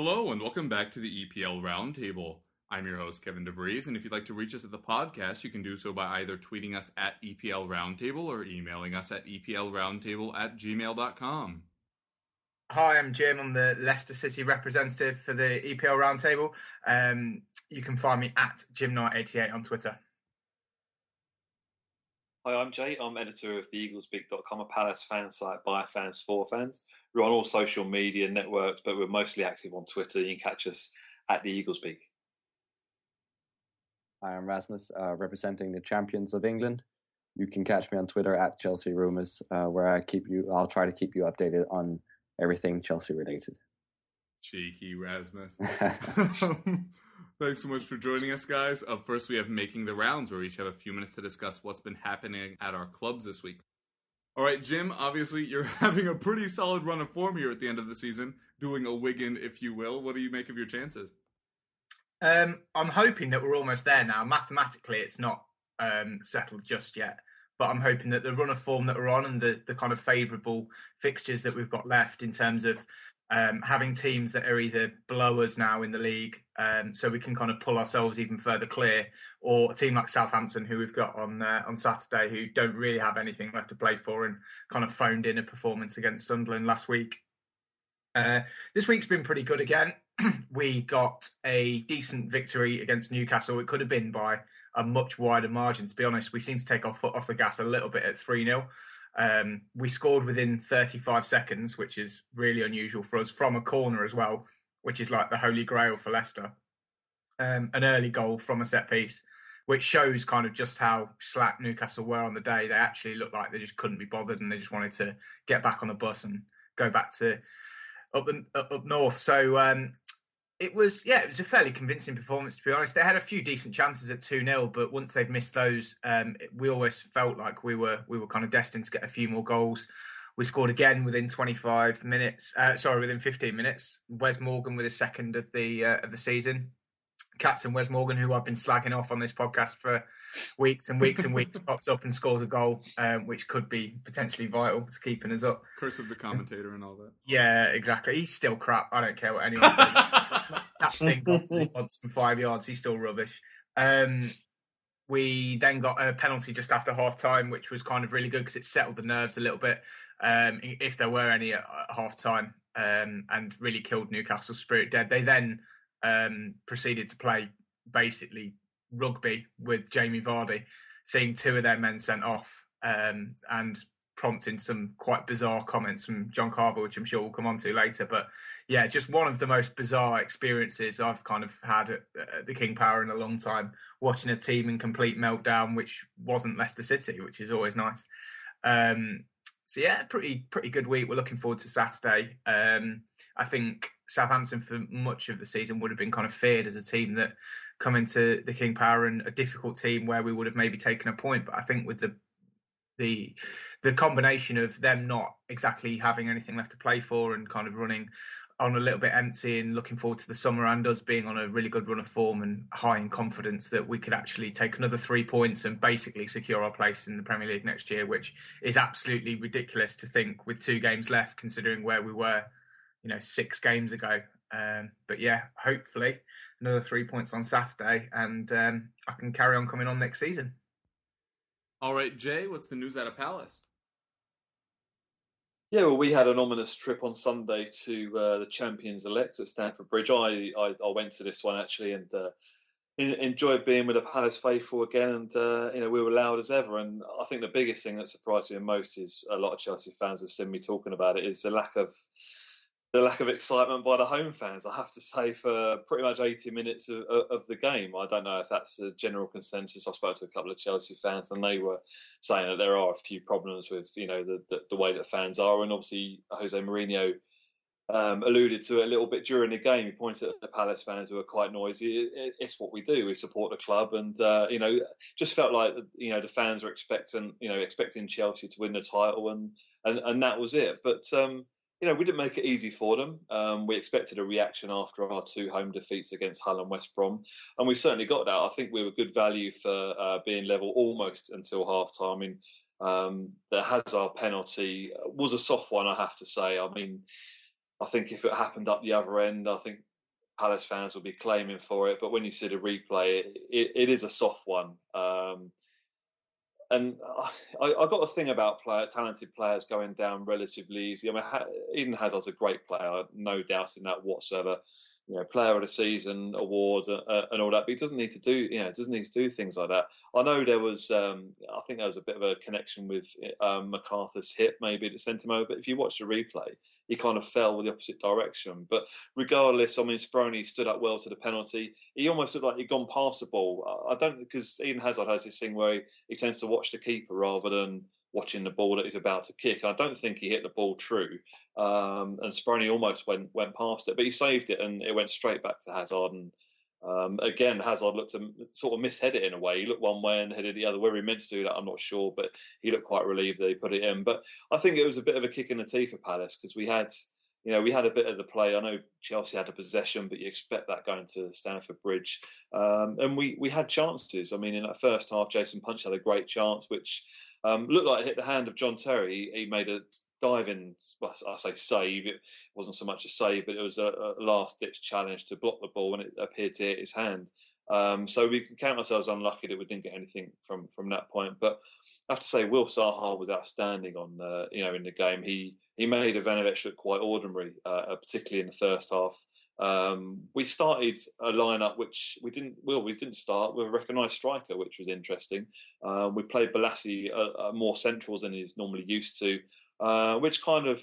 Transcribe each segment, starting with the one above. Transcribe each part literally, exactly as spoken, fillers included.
Hello and welcome back to the E P L Roundtable. I'm your host, Kevin DeVries, and if you'd like to reach us at the podcast, you can do so by either tweeting us at E P L Roundtable or emailing us at E P L Roundtable at gmail dot com. Hi, I'm Jim. I'm the Leicester City representative for the E P L Roundtable. Um, you can find me at Jim Knight eighty-eight on Twitter. Hi, I'm Jay. I'm editor of the Eagles Big dot com, a Palace fan site by fans for fans. We're on all social media networks, but we're mostly active on Twitter. You can catch us at the Eagles Big. Hi, I'm Rasmus, uh, representing the champions of England. You can catch me on Twitter at Chelsea Rumours, uh, where I keep you. I'll try to keep you updated on everything Chelsea related. Cheeky Rasmus. Thanks so much for joining us, guys. Up first, we have Making the Rounds, where we each have a few minutes to discuss what's been happening at our clubs this week. All right, Jim, obviously you're having a pretty solid run of form here at the end of the season, doing a Wigan, if you will. What do you make of your chances? Um, I'm hoping that we're almost there now. Mathematically, it's not um, settled just yet, but I'm hoping that the run of form that we're on and the, the kind of favourable fixtures that we've got left in terms of Um, having teams that are either blowers now in the league, um, so we can kind of pull ourselves even further clear, or a team like Southampton, who we've got on uh, on Saturday, who don't really have anything left to play for and kind of phoned in a performance against Sunderland last week. Uh, this week's been pretty good again. We got a decent victory against Newcastle. It could have been by a much wider margin, to be honest. We seem to take our foot off the gas a little bit at three nil. Um, we scored within thirty-five seconds, which is really unusual for us, from a corner as well, which is like the holy grail for Leicester. Um, an early goal from a set piece, which shows kind of just how slack Newcastle were on the day. They actually looked like they just couldn't be bothered and they just wanted to get back on the bus and go back to up, the, up north. So um, it was, yeah, it was a fairly convincing performance, to be honest. They had a few decent chances at two nil, but once they'd missed those, um, we always felt like we were we were kind of destined to get a few more goals. We scored again within twenty-five minutes. Uh, sorry, within fifteen minutes. Wes Morgan with his second of the uh, of the season. Captain Wes Morgan, who I've been slagging off on this podcast for weeks and weeks and weeks, pops up and scores a goal, um, which could be potentially vital to keeping us up. Curse of the commentator and all that. Yeah, exactly. He's still crap. I don't care what anyone says. Tapped in from five yards, he's still rubbish. Um, we then got a penalty just after half time, which was kind of really good because it settled the nerves a little bit, um, if there were any at half time, um, and really killed Newcastle's spirit dead. They then um, proceeded to play basically rugby with Jamie Vardy, seeing two of their men sent off, um, and prompting some quite bizarre comments from John Carver, which I'm sure we'll come on to later. But yeah, just one of the most bizarre experiences I've kind of had at, at the King Power in a long time, watching a team in complete meltdown, which wasn't Leicester City, which is always nice. Um, so yeah, pretty pretty good week. We're looking forward to Saturday. Um, I think Southampton for much of the season would have been kind of feared as a team that come into the King Power and a difficult team where we would have maybe taken a point. But I think with the The the combination of them not exactly having anything left to play for and kind of running on a little bit empty and looking forward to the summer, and us being on a really good run of form and high in confidence that we could actually take another three points and basically secure our place in the Premier League next year, which is absolutely ridiculous to think with two games left, considering where we were, you know, six games ago. Um, but yeah, hopefully another three points on Saturday, and um, I can carry on coming on next season. All right, Jay, what's the news out of Palace? Yeah, well, we had an ominous trip on Sunday to uh, the champions-elect at Stamford Bridge. I, I, I went to this one, actually, and uh, enjoyed being with a Palace faithful again. And, uh, you know, we were loud as ever. And I think the biggest thing that surprised me the most is a lot of Chelsea fans have seen me talking about it, is the lack of... The lack of excitement by the home fans, I have to say, for pretty much eighty minutes of, of the game. I don't know if that's a general consensus. I spoke to a couple of Chelsea fans and they were saying that there are a few problems with, you know, the, the, the way that fans are. And obviously, Jose Mourinho um, alluded to it a little bit during the game. He pointed at the Palace fans who are quite noisy. It, it, it's what we do. We support the club. And, uh, you know, just felt like, you know, the fans were expecting, you know, expecting Chelsea to win the title. And, and, and that was it. But... Um, You know, we didn't make it easy for them. Um, we expected a reaction after our two home defeats against Hull and West Brom. And we certainly got that. I think we were good value for uh, being level almost until half-time. I mean, um, the Hazard penalty was a soft one, I have to say. I mean, I think if it happened up the other end, I think Palace fans will be claiming for it. But when you see the replay, it, it, it is a soft one. Um, and I, I got a thing about player, talented players going down relatively easy. I mean, Eden Hazard's a great player, no doubt in that whatsoever. You know, player of the season award uh, and all that, but he doesn't need to do, you know, doesn't need to do things like that. I know there was, um, I think there was a bit of a connection with um, MacArthur's hip, maybe that sent him over. But if you watch the replay, he kind of fell with the opposite direction. But regardless, I mean, Speroni stood up well to the penalty. He almost looked like he'd gone past the ball. I don't, because Eden Hazard has this thing where he, he tends to watch the keeper rather than watching the ball that he's about to kick. I don't think he hit the ball true. Um, and Speroni almost went went past it, but he saved it and it went straight back to Hazard. And um, again, Hazard looked to sort of mishead it in a way. He looked one way and headed the other. Whether he meant to do that, I'm not sure, but he looked quite relieved that he put it in. But I think it was a bit of a kick in the teeth for Palace because we had, you know, we had a bit of the play. I know Chelsea had a possession, but you expect that going to Stamford Bridge. Um, and we, we had chances. I mean, in that first half, Jason Punch had a great chance, which Um, looked like it hit the hand of John Terry. He, he made a diving, well, I say save. It wasn't so much a save, but it was a, a last-ditch challenge to block the ball, and it appeared to hit his hand. Um, so we can count ourselves unlucky that we didn't get anything from, from that point. But I have to say, Will Zaha was outstanding on uh, you know in the game. He he made Ivanovic look quite ordinary, uh, particularly in the first half. Um, we started a lineup which we didn't. Well, we didn't start with a recognised striker, which was interesting. Uh, we played Balassi uh, uh, more central than he's normally used to, uh, which kind of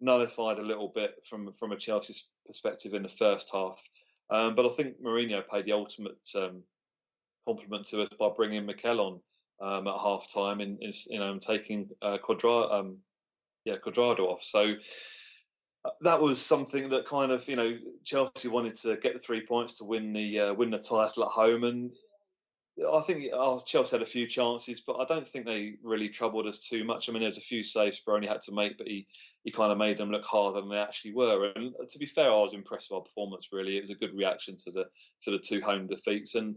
nullified a little bit from from a Chelsea perspective in the first half. Um, but I think Mourinho paid the ultimate um, compliment to us by bringing Mikel on um, at half time and you know taking uh, Cuadrado, um, yeah, Cuadrado off. So that was something that kind of, you know, Chelsea wanted to get the three points to win the uh, win the title at home. And I think oh, Chelsea had a few chances, but I don't think they really troubled us too much. I mean, there's a few saves Speroni had to make, but he, he kind of made them look harder than they actually were. And to be fair, I was impressed with our performance, really. It was a good reaction to the to the two home defeats. And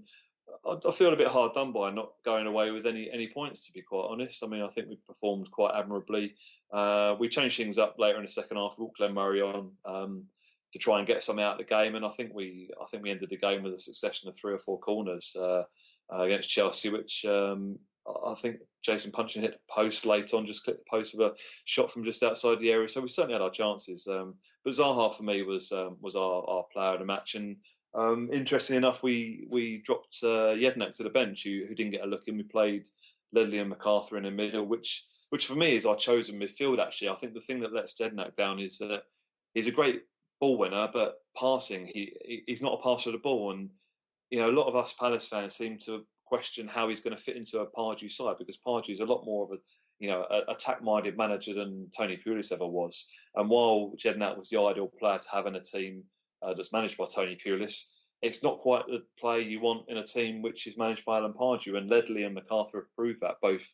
I, I feel a bit hard done by not going away with any, any points, to be quite honest. I mean, I think we performed quite admirably. Uh, we changed things up later in the second half. We brought Glenn Murray on um, to try and get something out of the game, and I think we I think we ended the game with a succession of three or four corners uh, uh, against Chelsea, which um, I think Jason Punchin hit the post late on, just clipped the post with a shot from just outside the area. So we certainly had our chances. Um, but Zaha for me was um, was our, our player of the match, and um, interestingly enough, we we dropped uh, Yednak to the bench, who, who didn't get a look in. We played Ledley and MacArthur in the middle, which. Which for me is our chosen midfield, actually. I think the thing that lets Jednak down is that he's a great ball winner, but passing, he he's not a passer of the ball. And, you know, a lot of us Palace fans seem to question how he's going to fit into a Pardew side, because Pardew is a lot more of a, you know, a attack-minded manager than Tony Pulis ever was. And while Jednak was the ideal player to have in a team uh, that's managed by Tony Pulis, it's not quite the player you want in a team which is managed by Alan Pardew. And Ledley and MacArthur have proved that, both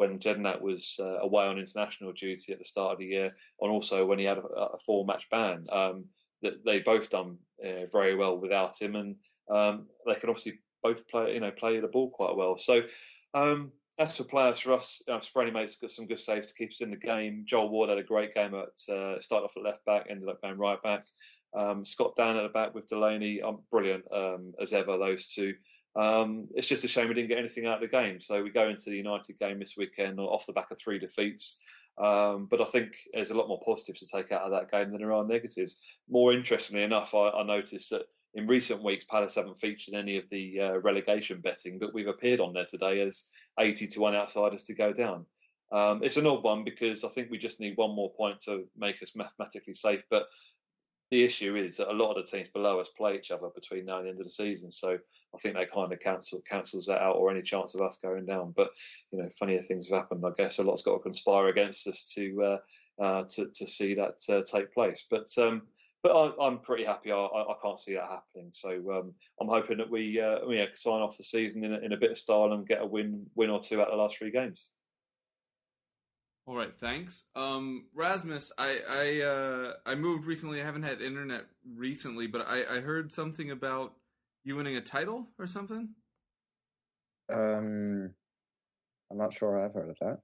when Jednak was uh, away on international duty at the start of the year, and also when he had a, a four-match ban. Um, that they both done uh, very well without him, and um, they can obviously both play, you know, play the ball quite well. So um, as for players for us, you know, Speroni made some good saves to keep us in the game. Joel Ward had a great game at uh, started off at left back, ended up going right back. Um, Scott Dan at the back with Delaney, um, brilliant um, as ever. Those two. Um, it's just a shame we didn't get anything out of the game. So we go into the United game this weekend off the back of three defeats. Um, but I think there's a lot more positives to take out of that game than there are negatives. More interestingly enough, I, I noticed that in recent weeks, Palace haven't featured any of the uh, relegation betting, but we've appeared on there today as eighty to one outsiders to go down. Um, it's an odd one because I think we just need one more point to make us mathematically safe. But the issue is that a lot of the teams below us play each other between now and the end of the season, so I think that kind of cancel, cancels that out, or any chance of us going down. But you know, funnier things have happened. I guess a lot's got to conspire against us to uh, uh, to, to see that uh, take place. But um, but I, I'm pretty happy. I, I can't see that happening. So um, I'm hoping that we uh, we sign off the season in a, in a bit of style and get a win win or two out of the last three games. All right, thanks. Um, Rasmus, I I, uh, I moved recently. I haven't had internet recently, but I, I heard something about you winning a title or something? Um, I'm not sure I've heard of that.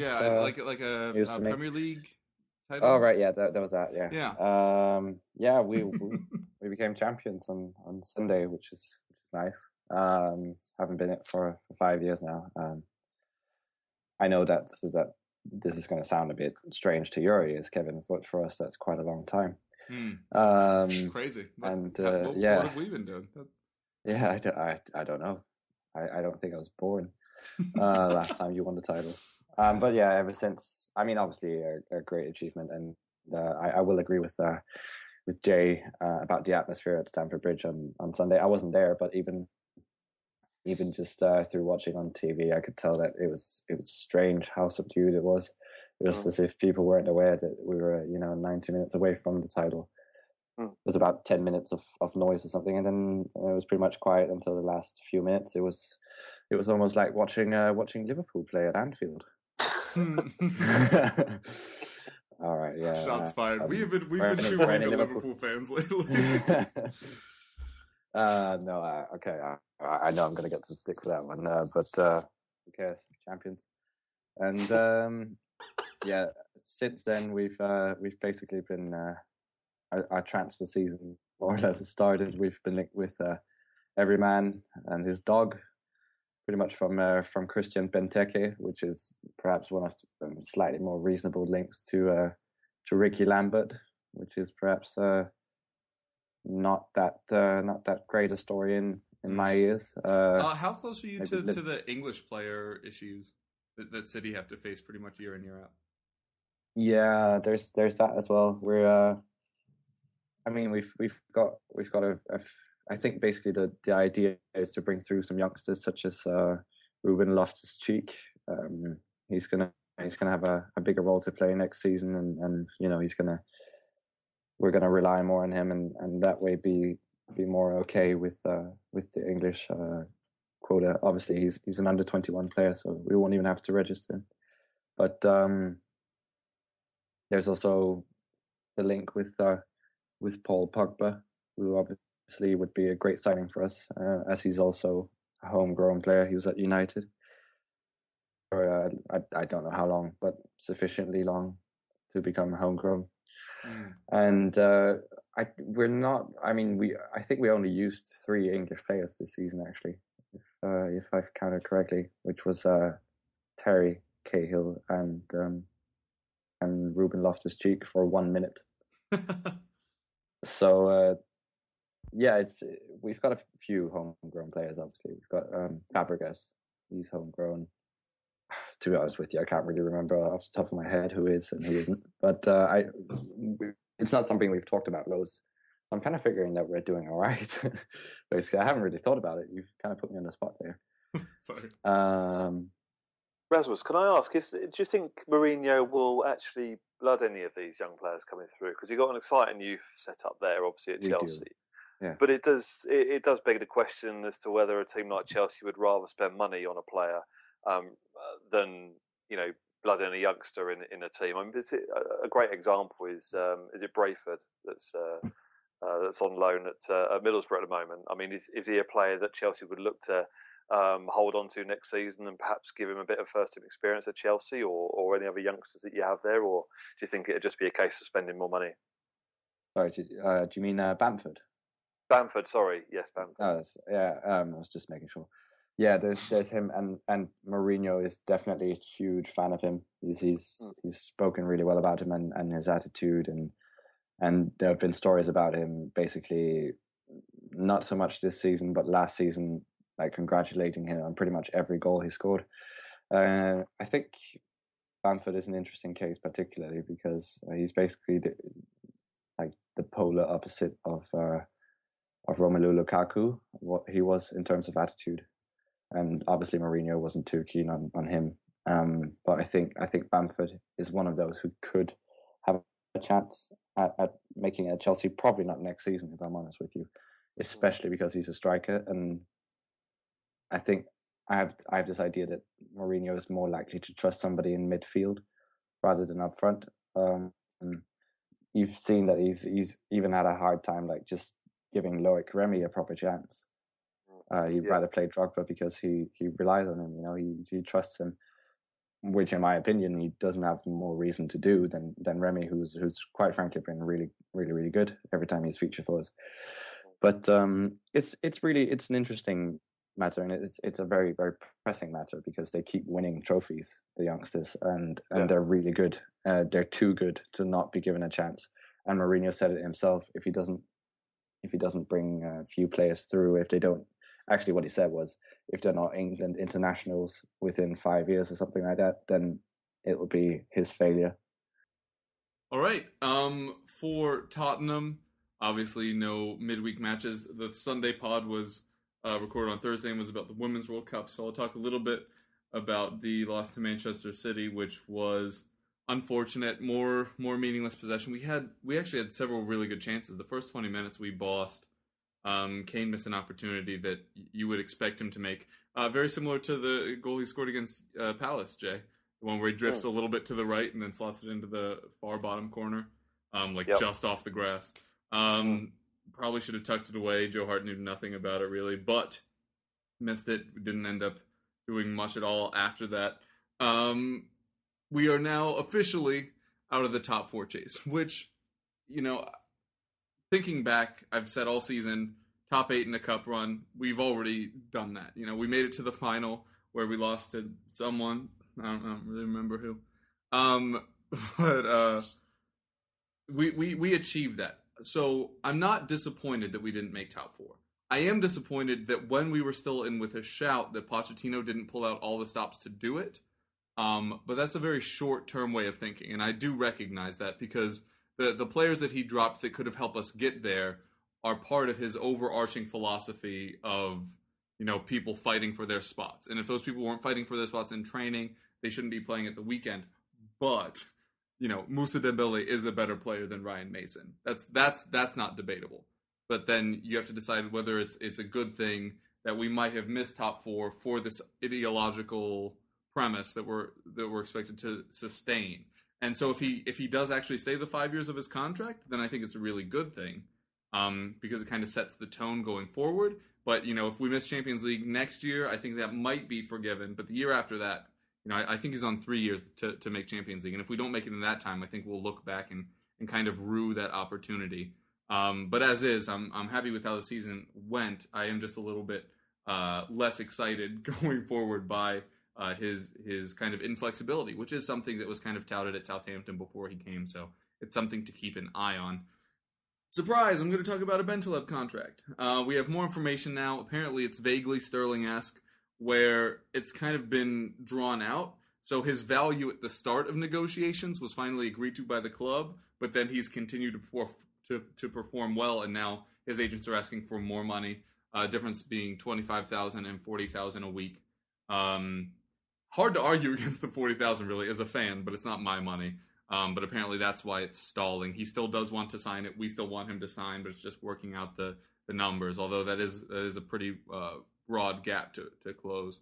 Yeah, uh, like like a, a Premier League title. Oh right, yeah, there was that. Yeah, yeah, um, yeah. We we, we became champions on, on Sunday, which is nice. Um, haven't been it for, for five years now. Um, I know that this is that this is going to sound a bit strange to your ears, Kevin, but for us, that's quite a long time. Mm. Um, Crazy. What, and uh, what, yeah, what have we been doing? Yeah, I don't, I, I don't know. I, I don't think I was born uh, last time you won the title. Um, but yeah, ever since, I mean, obviously a, a great achievement, and uh, I, I will agree with uh, with Jay uh, about the atmosphere at Stamford Bridge on, on Sunday. I wasn't there, but even even just uh, through watching on T V, I could tell that it was it was strange how subdued it was. Just oh. as if people weren't aware that we were, you know, ninety minutes away from the title. It was about ten minutes of, of noise or something, and then it was pretty much quiet until the last few minutes. It was, it was almost like watching uh, watching Liverpool play at Anfield. All right, yeah. Shots fired. Uh, um, we've been we've been chewing into Liverpool. Liverpool fans lately. uh, no, uh, okay. I, I know I'm going to get some stick for that one, uh, but uh, who cares? Champions, and um, yeah. Since then, we've uh, we've basically been. Uh, Our, our transfer season more or less has started. We've been linked with uh, every man and his dog, pretty much from uh, from Christian Benteke, which is perhaps one of the slightly more reasonable links to uh, to Ricky Lambert, which is perhaps uh, not that uh, not that great a story in, in my ears. Uh, uh, how close are you to, li- to the English player issues that, that City have to face pretty much year in, year out? Yeah, there's there's that as well. We're uh, I mean, we've we've got we've got a, a. I think basically the the idea is to bring through some youngsters such as uh, Ruben Loftus-Cheek. Um, he's gonna he's gonna have a, a bigger role to play next season, and, and you know he's gonna we're gonna rely more on him, and, and that way be be more okay with uh, with the English uh, quota. Obviously, he's he's an under twenty-one player, so we won't even have to register him. But um, there's also the link with. Uh, with Paul Pogba, who obviously would be a great signing for us, uh, as he's also a homegrown player. He was at United for, uh, I, I don't know how long, but sufficiently long to become homegrown. Mm. And uh, I, we're not, I mean, we. I think we only used three English players this season, actually, if, uh, if I've counted correctly, which was uh, Terry Cahill and, um, and Ruben Loftus-Cheek for one minute. So, uh, yeah, it's we've got a few homegrown players, obviously. We've got um, Fabregas. He's homegrown. To be honest with you, I can't really remember off the top of my head who is and who isn't. But uh, I, it's not something we've talked about loads. I'm kind of figuring that we're doing all right. Basically, I haven't really thought about it. You've kind of put me on the spot there. Sorry. Um, Rasmus, can I ask, is, do you think Mourinho will actually blood any of these young players coming through? Because you've got an exciting youth set up there, obviously, at we Chelsea. Yeah. But it does it, it does beg the question as to whether a team like Chelsea would rather spend money on a player um, than, you know, blooding a youngster in in a team. I mean, it's, a great example is, um, is it Brayford that's uh, uh, that's on loan at, uh, at Middlesbrough at the moment? I mean, is, is he a player that Chelsea would look to Um, hold on to next season and perhaps give him a bit of first-team experience at Chelsea or, or any other youngsters that you have there? Or do you think it would just be a case of spending more money? Sorry, uh, do you mean uh, Bamford? Bamford, sorry. Yes, Bamford. Oh, that's, yeah, um, I was just making sure. Yeah, there's there's him, and, and Mourinho is definitely a huge fan of him. He's he's, mm. he's spoken really well about him and, and his attitude, and and there have been stories about him basically not so much this season, but last season, like congratulating him on pretty much every goal he scored. Uh, I think Bamford is an interesting case, particularly because uh, he's basically the, like the polar opposite of uh, of Romelu Lukaku, what he was in terms of attitude. And obviously Mourinho wasn't too keen on on him. Um, but I think I think Bamford is one of those who could have a chance at, at making it at Chelsea. Probably not next season, if I'm honest with you, especially because he's a striker and. I think I have I have this idea that Mourinho is more likely to trust somebody in midfield rather than up front. Um, you've seen that he's he's even had a hard time like just giving Loic Remy a proper chance. Uh, he'd yeah. rather play Drogba because he, he relies on him. You know, he he trusts him. which in my opinion he doesn't have more reason to do than than Remy, who's who's quite frankly been really really really good every time he's featured for us. But um, it's it's really it's an interesting matter, and it's it's a very very pressing matter because they keep winning trophies, the youngsters, and and yeah. they're really good. Uh, they're too good to not be given a chance. And Mourinho said it himself: if he doesn't if he doesn't bring a few players through, if they don't. Actually, what he said was, if they're not England internationals within five years or something like that, then it will be his failure. All right. Um, for Tottenham, obviously no midweek matches. The Sunday pod was uh, recorded on Thursday and was about the Women's World Cup. So I'll talk a little bit about the loss to Manchester City, which was unfortunate, more more meaningless possession. We had we actually had several really good chances. The first twenty minutes we bossed. Um, Kane missed an opportunity that you would expect him to make. Uh, very similar to the goal he scored against uh, Palace, Jay. The one where he drifts oh. a little bit to the right and then slots it into the far bottom corner, um, like yep. just off the grass. Um, mm. Probably should have tucked it away. Joe Hart knew nothing about it, really, but missed it. Didn't end up doing much at all after that. Um, we are now officially out of the top four chase, which, you know... Thinking back, I've said all season, top eight in a cup run, we've already done that. You know, we made it to the final where we lost to someone. I don't, I don't really remember who. Um, but uh, we, we, we achieved that. So I'm not disappointed that we didn't make top four. I am disappointed that when we were still in with a shout that Pochettino didn't pull out all the stops to do it. Um, but that's a very short-term way of thinking, and I do recognize that because... The the players that he dropped that could have helped us get there are part of his overarching philosophy of, you know, people fighting for their spots. And if those people weren't fighting for their spots in training, they shouldn't be playing at the weekend. But, you know, Moussa Dembélé is a better player than Ryan Mason. That's that's that's not debatable. But then you have to decide whether it's it's a good thing that we might have missed top four for this ideological premise that we're that we're expected to sustain. And so if he if he does actually stay the five years of his contract, then I think it's a really good thing um, because it kind of sets the tone going forward. But, you know, if we miss Champions League next year, I think that might be forgiven. But the year after that, you know, I, I think he's on three years to, to make Champions League. And if we don't make it in that time, I think we'll look back and, and kind of rue that opportunity. Um, but as is, I'm I'm happy with how the season went. I am just a little bit uh, less excited going forward by Uh, his his kind of inflexibility, which is something that was kind of touted at Southampton before he came, so it's something to keep an eye on. Surprise, I'm going to talk about a Bentaleb contract. Uh, we have more information now. Apparently it's vaguely Sterling-esque, where it's kind of been drawn out. So his value at the start of negotiations was finally agreed to by the club, but then he's continued to, perf- to, to perform well, and now his agents are asking for more money, uh, difference being twenty-five thousand dollars and forty thousand dollars a week. Um... Hard to argue against the forty thousand, really, as a fan, but it's not my money. Um, but apparently that's why it's stalling. He still does want to sign it. We still want him to sign, but it's just working out the, the numbers, although that is that is a pretty uh, broad gap to, to close.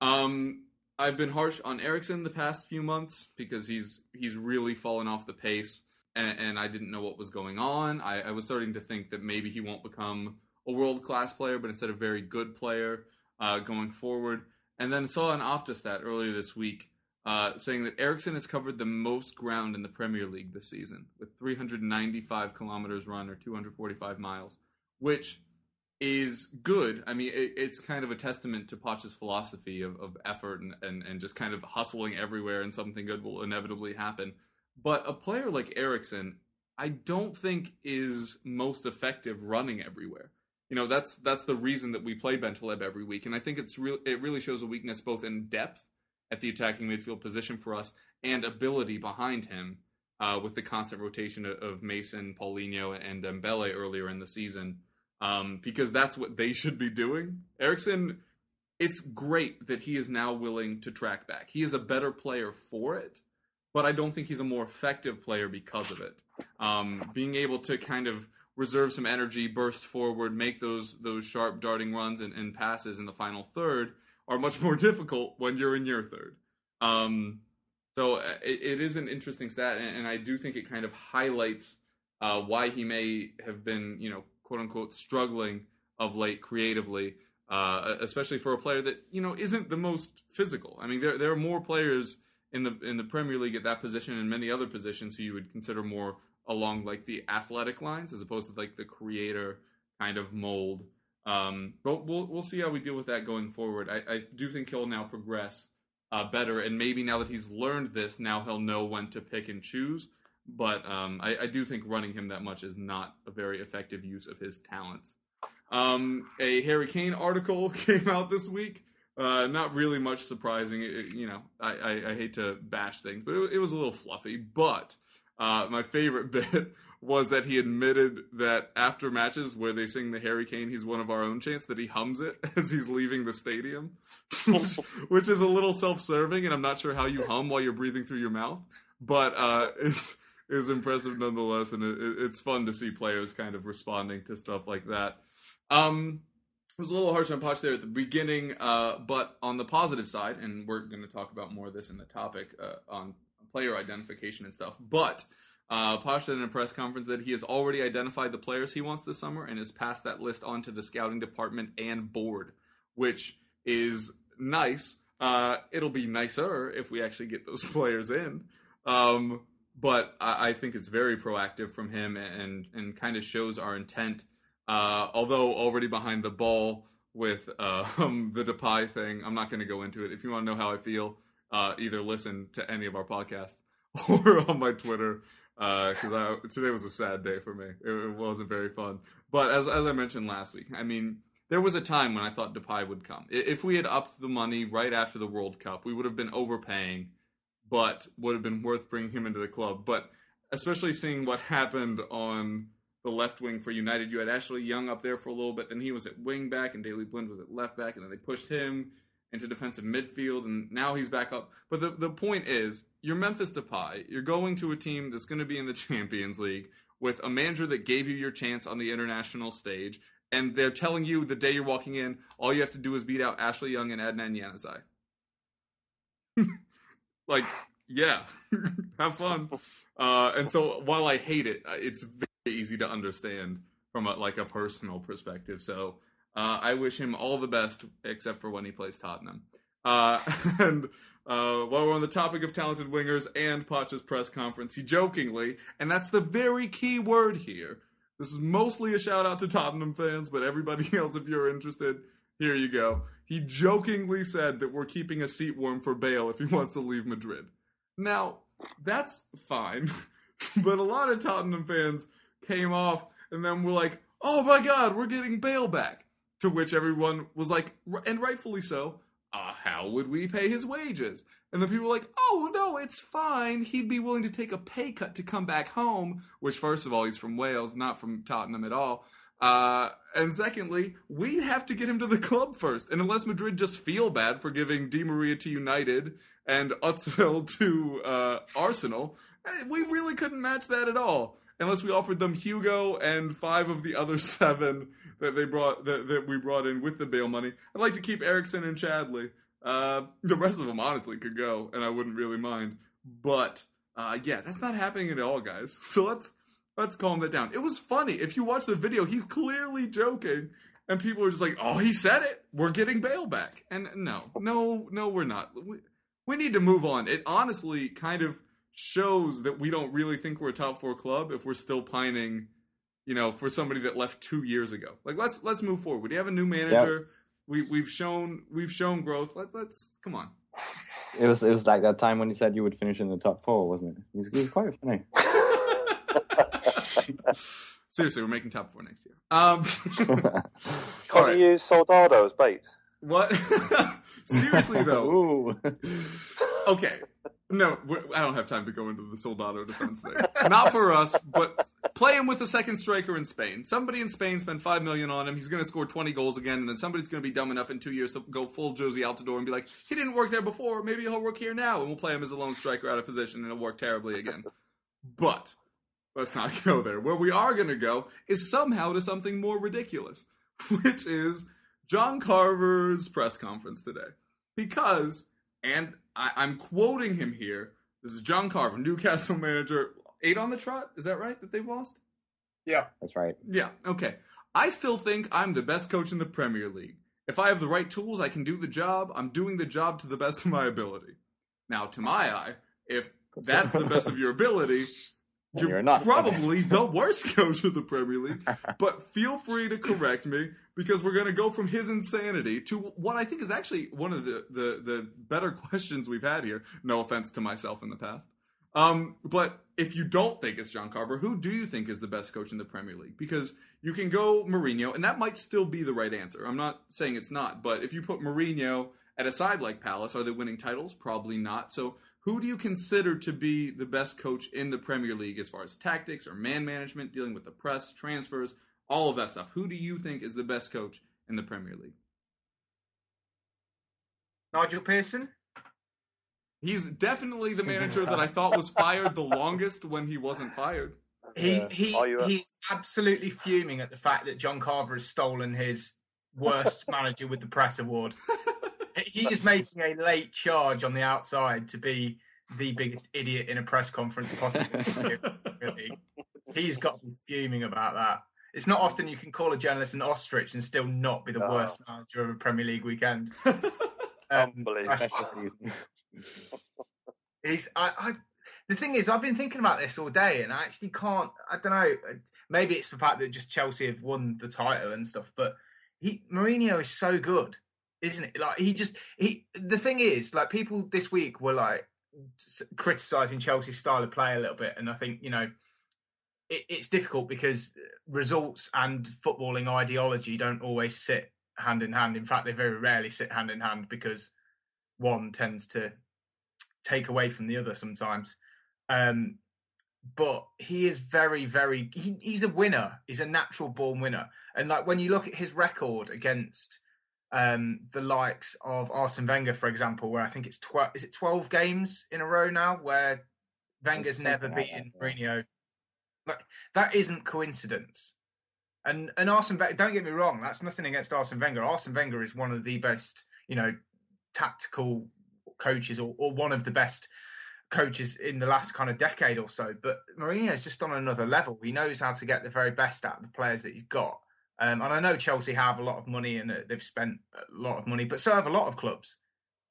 Um, I've been harsh on Eriksen the past few months because he's he's really fallen off the pace, and, and I didn't know what was going on. I, I was starting to think that maybe he won't become a world-class player, but instead a very good player uh, going forward. And then saw an Opta stat earlier this week uh, saying that Eriksen has covered the most ground in the Premier League this season with three hundred ninety-five kilometers run or two hundred forty-five miles, which is good. I mean, it, it's kind of a testament to Poch's philosophy of, of effort and, and, and just kind of hustling everywhere, and something good will inevitably happen. But a player like Eriksen, I don't think is most effective running everywhere. You know, that's that's the reason that we play Bentaleb every week. And I think it's re- it really shows a weakness both in depth at the attacking midfield position for us and ability behind him uh, with the constant rotation of, of Mason, Paulinho, and Dembele earlier in the season. Um, because that's what they should be doing. Eriksen, it's great that he is now willing to track back. He is a better player for it, but I don't think he's a more effective player because of it. Um, being able to kind of reserve some energy, burst forward, make those those sharp darting runs and, and passes in the final third are much more difficult when you're in your third. Um, so it, it is an interesting stat, and, and I do think it kind of highlights uh, why he may have been, you know, quote unquote, struggling of late creatively, uh, especially for a player that, you know, isn't the most physical. I mean, there there are more players in the in the Premier League at that position and many other positions who you would consider more along like the athletic lines as opposed to like the creator kind of mold. Um, but we'll we'll see how we deal with that going forward. I, I do think he'll now progress uh, better, and maybe now that he's learned this, now he'll know when to pick and choose. But um, I, I do think running him that much is not a very effective use of his talents. Um, a Harry Kane article came out this week. Uh, not really much surprising. It, you know, I, I, I hate to bash things, but it, it was a little fluffy. But uh, my favorite bit was that he admitted that after matches where they sing the Harry Kane, he's one of our own chants, that he hums it as he's leaving the stadium, which, which is a little self-serving, and I'm not sure how you hum while you're breathing through your mouth. But uh, it's, it's impressive nonetheless, and it, it's fun to see players kind of responding to stuff like that. Um... It was a little harsh on Poch there at the beginning, uh, but on the positive side, and we're going to talk about more of this in the topic uh, on player identification and stuff, but uh, Poch said in a press conference that he has already identified the players he wants this summer and has passed that list on to the scouting department and board, which is nice. Uh, it'll be nicer if we actually get those players in, um, but I-, I think it's very proactive from him and, and kind of shows our intent. Uh, although already behind the ball with uh, um, the Depay thing, I'm not going to go into it. If you want to know how I feel, uh, either listen to any of our podcasts or on my Twitter, because uh, today was a sad day for me. It, it wasn't very fun. But as as I mentioned last week, I mean, there was a time when I thought Depay would come. If we had upped the money right after the World Cup, we would have been overpaying, but would have been worth bringing him into the club. But especially seeing what happened on the left wing for United. You had Ashley Young up there for a little bit, then he was at wing back, and Daley Blind was at left back, and then they pushed him into defensive midfield, and now he's back up. But the, the point is, you're Memphis Depay. You're going to a team that's going to be in the Champions League with a manager that gave you your chance on the international stage, and they're telling you the day you're walking in, all you have to do is beat out Ashley Young and Adnan Januzaj. Like, yeah. Have fun. Uh, and so, while I hate it, it's very easy to understand from a, like a personal perspective. So uh, I wish him all the best, except for when he plays Tottenham. Uh, and uh, while we're on the topic of talented wingers and Poch's press conference, he jokingly, and that's the very key word here. This is mostly a shout out to Tottenham fans, but everybody else, if you're interested, here you go. He jokingly said that we're keeping a seat warm for Bale if he wants to leave Madrid. Now, that's fine, but a lot of Tottenham fans came off, and then we're like, oh my god, we're getting Bale back. To which everyone was like, and rightfully so, uh, how would we pay his wages? And then people were like, oh no, it's fine. He'd be willing to take a pay cut to come back home. Which, first of all, he's from Wales, not from Tottenham at all. Uh, and secondly, we'd have to get him to the club first. And unless Madrid just feel bad for giving Di Maria to United and Özil to uh, Arsenal, we really couldn't match that at all. Unless we offered them Hugo and five of the other seven that they brought that, that we brought in with the bail money. I'd like to keep Eriksen and Chadley. Uh, the rest of them honestly could go, and I wouldn't really mind. But uh, yeah, that's not happening at all, guys. So let's let's calm that down. It was funny. If you watch the video, he's clearly joking, and people are just like, "Oh, he said it. We're getting Bale back." And no, no, no, we're not. We, we need to move on. It honestly kind of shows that we don't really think we're a top four club if we're still pining, you know, for somebody that left two years ago. Like, let's let's move forward. We have a new manager. Yep. We we've shown we've shown growth. Let, let's come on. It was it was like that time when you said you would finish in the top four, wasn't it? It was, it was quite funny. Seriously, we're making top four next year. Um, Can right. you use Soldado as bait? What? Seriously though. Okay. No, I don't have time to go into the Soldado defense thing. Not for us, but play him with a second striker in Spain. Somebody in Spain spent five million dollars on him. He's going to score twenty goals again, and then somebody's going to be dumb enough in two years to go full Jose Altidore and be like, he didn't work there before. Maybe he'll work here now, and we'll play him as a lone striker out of position, and it'll work terribly again. But let's not go there. Where we are going to go is somehow to something more ridiculous, which is John Carver's press conference today. Because, and I, I'm quoting him here. This is John Carver, Newcastle manager. Eight on the trot? Is that right? That they've lost? Yeah. That's right. Yeah. Okay. I still think I'm the best coach in the Premier League. If I have the right tools, I can do the job. I'm doing the job to the best of my ability. Now, to my eye, if that's the best of your ability, you're, you're not probably the worst coach of the Premier League. But feel free to correct me, because we're going to go from his insanity to what I think is actually one of the, the, the better questions we've had here. No offense to myself in the past. Um, but if you don't think it's John Carver, who do you think is the best coach in the Premier League? Because you can go Mourinho, and that might still be the right answer. I'm not saying it's not, but if you put Mourinho at a side like Palace, are they winning titles? Probably not. So who do you consider to be the best coach in the Premier League as far as tactics or man management, dealing with the press, transfers, all of that stuff? Who do you think is the best coach in the Premier League? Nigel Pearson? He's definitely the manager that I thought was fired the longest when he wasn't fired. He he he's absolutely fuming at the fact that John Carver has stolen his worst manager with the press award. He is making a late charge on the outside to be the biggest idiot in a press conference possible. Really. He's got to be fuming about that. It's not often you can call a journalist an ostrich and still not be the no. worst manager of a Premier League weekend. Um, Unbelievable. He's, I, I, the thing is, I've been thinking about this all day, and I actually can't. I don't know. Maybe it's the fact that just Chelsea have won the title and stuff. But he, Mourinho is so good, isn't it? Like he just he. The thing is, like people this week were like criticizing Chelsea's style of play a little bit, and I think you know it, it's difficult because results and footballing ideology don't always sit hand in hand. In fact, they very rarely sit hand in hand because one tends to take away from the other sometimes. Um, but he is very, very... He, he's a winner. He's a natural-born winner. And like when you look at his record against um, the likes of Arsene Wenger, for example, where I think it's twelve... Is it twelve games in a row now where Wenger's never beaten Mourinho? Like, that isn't coincidence. And and Arsene Wenger... Don't get me wrong. That's nothing against Arsene Wenger. Arsene Wenger is one of the best, you know, tactical coaches or, or one of the best coaches in the last kind of decade or so, but Mourinho is just on another level. He knows how to get the very best out of the players that he's got. Um, and I know Chelsea have a lot of money and they've spent a lot of money, but so have a lot of clubs.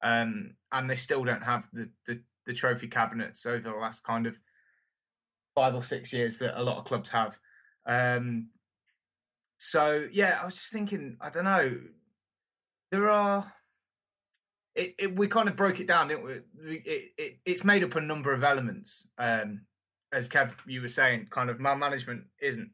Um, and they still don't have the, the, the trophy cabinets over the last kind of five or six years that a lot of clubs have. Um, so, yeah, I was just thinking, I don't know, there are... It, it, we kind of broke it down, didn't we? It, it, it's made up a number of elements. Um, as Kev, you were saying, kind of man management isn't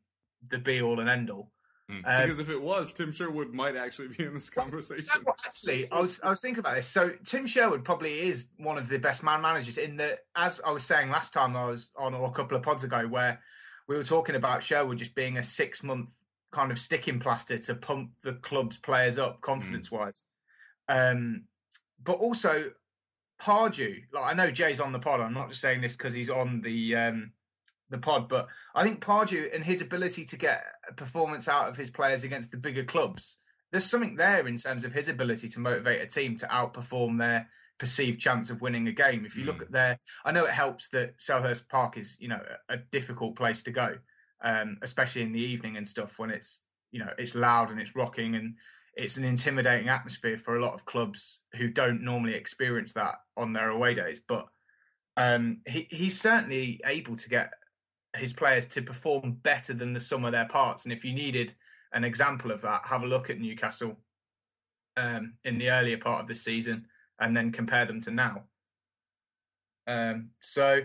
the be-all and end-all. Mm. Um, because if it was, Tim Sherwood might actually be in this conversation. You know what, actually, I was I was thinking about this. So Tim Sherwood probably is one of the best man managers in the, as I was saying last time I was on, or a couple of pods ago, where we were talking about Sherwood just being a six-month kind of sticking plaster to pump the club's players up confidence-wise. Mm. Um But also, Pardew, like I know Jay's on the pod. I'm not just saying this because he's on the um, the pod, but I think Pardew and his ability to get a performance out of his players against the bigger clubs, there's something there in terms of his ability to motivate a team to outperform their perceived chance of winning a game. If you mm. look at their... I know it helps that Selhurst Park is, you know, a difficult place to go, um, especially in the evening and stuff when it's, you know, it's loud and it's rocking and... It's an intimidating atmosphere for a lot of clubs who don't normally experience that on their away days. But um, he, he's certainly able to get his players to perform better than the sum of their parts. And if you needed an example of that, have a look at Newcastle um, in the earlier part of the season and then compare them to now. Um, so,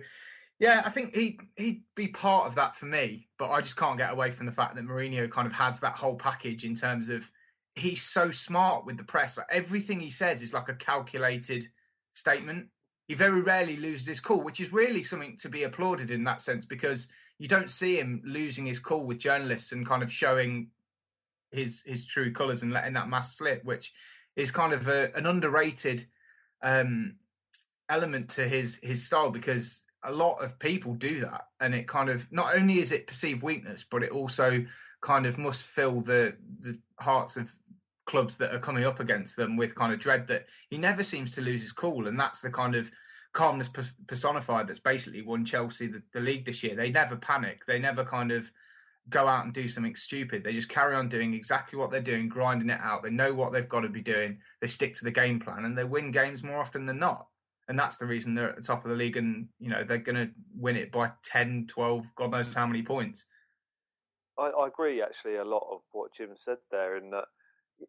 yeah, I think he, he'd be part of that for me. But I just can't get away from the fact that Mourinho kind of has that whole package in terms of... He's so smart with the press. Like everything he says is like a calculated statement. He very rarely loses his cool, which is really something to be applauded in that sense, because you don't see him losing his cool with journalists and kind of showing his his true colours and letting that mask slip, which is kind of a, an underrated um, element to his his style, because a lot of people do that. And it kind of, not only is it perceived weakness, but it also kind of must fill the, the hearts of clubs that are coming up against them with kind of dread that he never seems to lose his cool. And that's the kind of calmness personified that's basically won Chelsea the, the league this year. They never panic. They never kind of go out and do something stupid. They just carry on doing exactly what they're doing, grinding it out. They know what they've got to be doing. They stick to the game plan and they win games more often than not. And that's the reason they're at the top of the league, and you know they're going to win it by ten, twelve, God knows how many points. I, I agree, actually, a lot of what Jim said there, in that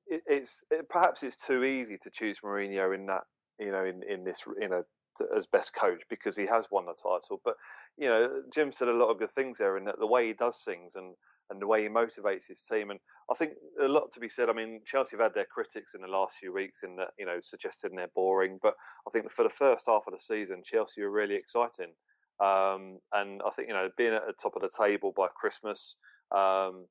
it, it's it, perhaps it's too easy to choose Mourinho in that, you know, in in this in a as best coach, because he has won the title. But you know, Jim said a lot of good things there, in that the way he does things and and the way he motivates his team. And I think a lot to be said. I mean, Chelsea have had their critics in the last few weeks in that, you know, suggesting they're boring. But I think for the first half of the season, Chelsea were really exciting. Um, and I think, you know, being at the top of the table by Christmas um,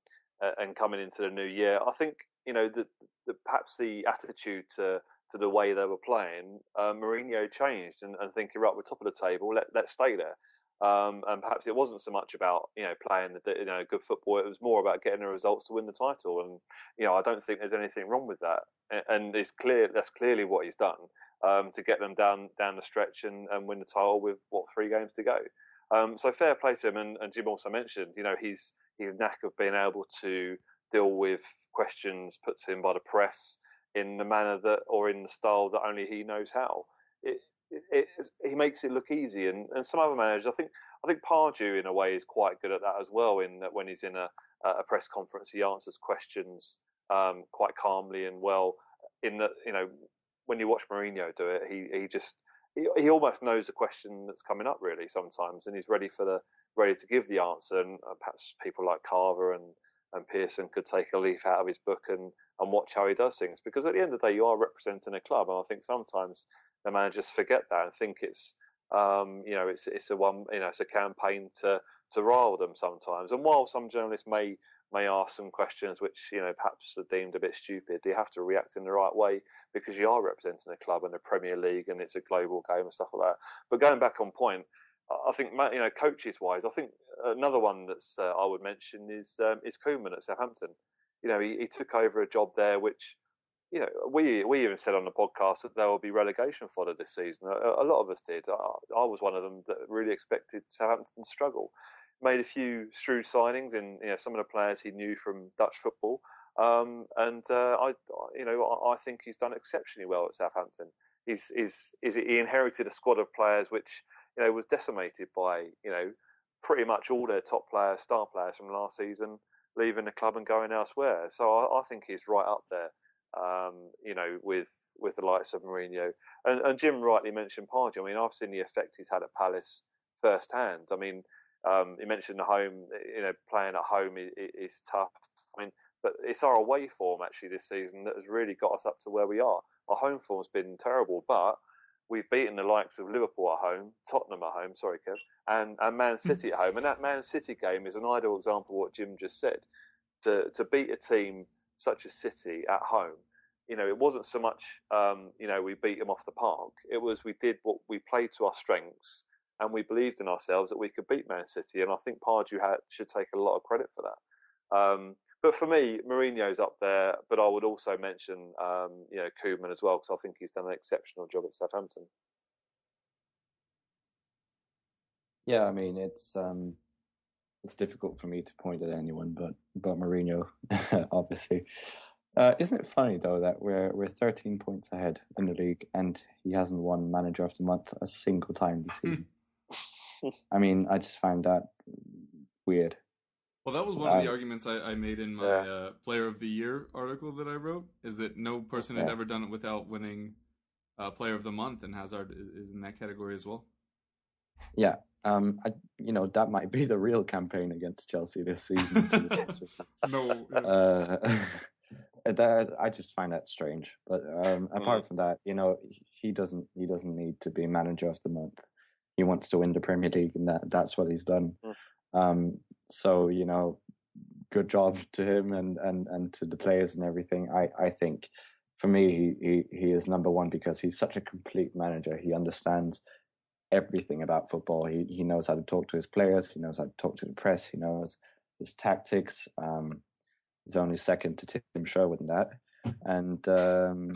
and coming into the new year, I think, you know, the, the, perhaps the attitude to, to the way they were playing, uh, Mourinho changed and, and thinking, right, we're top of the table, let, let's stay there. Um, and perhaps it wasn't so much about, you know, playing the, you know, good football. It was more about getting the results to win the title. And, you know, I don't think there's anything wrong with that. And it's clear, that's clearly what he's done, um, to get them down down the stretch and, and win the title with, what, three games to go. Um, so fair play to him. And, and Jim also mentioned, you know, his, his knack of being able to deal with questions put to him by the press in the manner that, or in the style that only he knows how. It, It, it, he makes it look easy, and, and some other managers, I think, I think Pardew in a way is quite good at that as well. In that when he's in a, a press conference, he answers questions um, quite calmly and well. In that, you know, when you watch Mourinho do it, he he just he, he almost knows the question that's coming up really sometimes, and he's ready for the ready to give the answer. And perhaps people like Carver and, and Pearson could take a leaf out of his book and, and watch how he does things, because at the end of the day, you are representing a club, and I think sometimes the managers forget that and think it's, um, you know, it's it's a one, you know, it's a campaign to, to rile them sometimes. And while some journalists may may ask some questions which, you know, perhaps are deemed a bit stupid, you have to react in the right way, because you are representing a club and the Premier League, and it's a global game and stuff like that. But going back on point, I think, you know, coaches wise, I think another one that's uh, I would mention is um, is Koeman at Southampton. You know, he, he took over a job there which, you know, we we even said on the podcast that there will be relegation fodder this season. A, a lot of us did. I, I was one of them that really expected Southampton to struggle. Made a few shrewd signings in, you know, some of the players he knew from Dutch football, um, and uh, I, you know, I, I think he's done exceptionally well at Southampton. He's is is he inherited a squad of players which, you know, was decimated by, you know, pretty much all their top players, star players from last season, leaving the club and going elsewhere. So I, I think he's right up there. Um, you know, with with the likes of Mourinho. And, and Jim rightly mentioned Pardew. I mean, I've seen the effect he's had at Palace firsthand. I mean, um, he mentioned the home, you know, playing at home is, is tough. I mean, but it's our away form, actually, this season that has really got us up to where we are. Our home form's been terrible, but we've beaten the likes of Liverpool at home, Tottenham at home, sorry, Kev, and, and Man City at home. And that Man City game is an ideal example of what Jim just said. To, to beat a team such as City at home, you know, it wasn't so much, um, you know, we beat them off the park. It was we did what we played to our strengths, and we believed in ourselves that we could beat Man City. And I think Pardew had, should take a lot of credit for that. Um, but for me, Mourinho's up there. But I would also mention, um, you know, Koeman as well, because I think he's done an exceptional job at Southampton. Yeah, I mean, it's. Um... It's difficult for me to point at anyone, but but Mourinho, obviously. Uh, isn't it funny though that we're we're thirteen points ahead in the league, and he hasn't won Manager of the Month a single time this season? I mean, I just find that weird. Well, that was one uh, of the arguments I, I made in my yeah. uh, Player of the Year article that I wrote. Is that no person yeah. had ever done it without winning uh, Player of the Month, and Hazard is in that category as well. Yeah. Um, I, you know, that might be the real campaign against Chelsea this season. no, uh, that, I just find that strange. But um, apart mm. from that, you know, he doesn't he doesn't need to be Manager of the Month. He wants to win the Premier League, and that that's what he's done. Mm. Um, so you know, good job to him and, and, and to the players and everything. I, I think for me, he, he he is number one because he's such a complete manager. He understands everything about football. He he knows how to talk to his players. He knows how to talk to the press. He knows his tactics. Um, he's only second to Tim Sherwood in that. And um,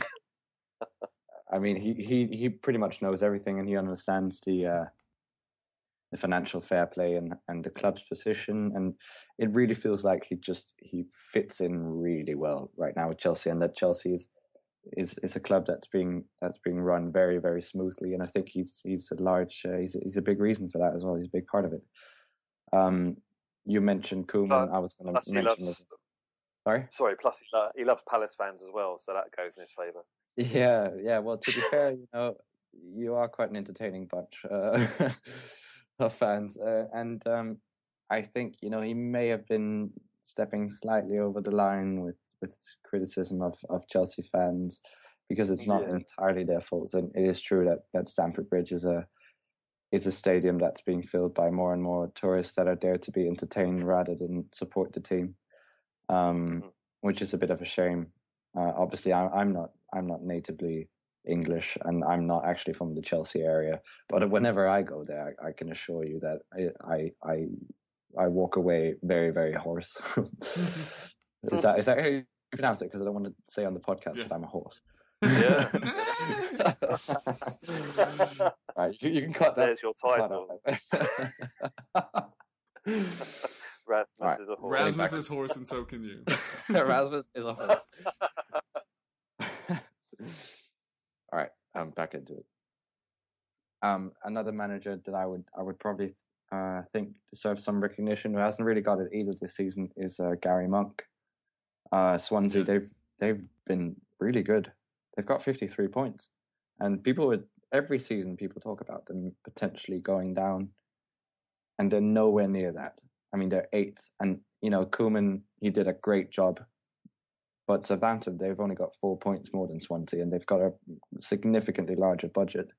I mean, he, he he pretty much knows everything, and he understands the uh, the financial fair play and, and the club's position. And it really feels like he just he fits in really well right now with Chelsea, and that Chelsea is is is a club that's being that's being run very, very smoothly, and I think he's he's a large uh, he's he's a big reason for that as well. He's a big part of it. Um, you mentioned Koeman. Uh, I was going to mention. Loves, sorry, sorry. Plus, he, lo- he loves Palace fans as well, so that goes in his favour. Yeah, yeah. Well, to be fair, you know, you are quite an entertaining bunch uh, of fans, uh, and um, I think you know he may have been stepping slightly over the line with. with criticism of, of Chelsea fans, because it's not yeah. entirely their fault. And it is true that, that Stamford Bridge is a is a stadium that's being filled by more and more tourists that are there to be entertained rather than support the team, um, mm-hmm. which is a bit of a shame. Uh, obviously, I, I'm not I'm not natively English, and I'm not actually from the Chelsea area. But whenever I go there, I, I can assure you that I I I, I walk away very, very hoarse. is that is that how you pronounce it? Because I don't want to say on the podcast yeah. that I'm a horse. Yeah. Right, you, you can cut that. There's your title. Rasmus right. is a horse. Rasmus is horse, and so can you. Rasmus is a horse. All right, I'm back into it. Um, another manager that I would I would probably uh, think deserves some recognition, who hasn't really got it either this season, is uh, Gary Monk. Uh, Swansea, yeah. they've they've been really good. They've got fifty-three points, and people would, every season people talk about them potentially going down, and they're nowhere near that. I mean, they're eighth, and you know Koeman, he did a great job, but Southampton, they've only got four points more than Swansea, and they've got a significantly larger budget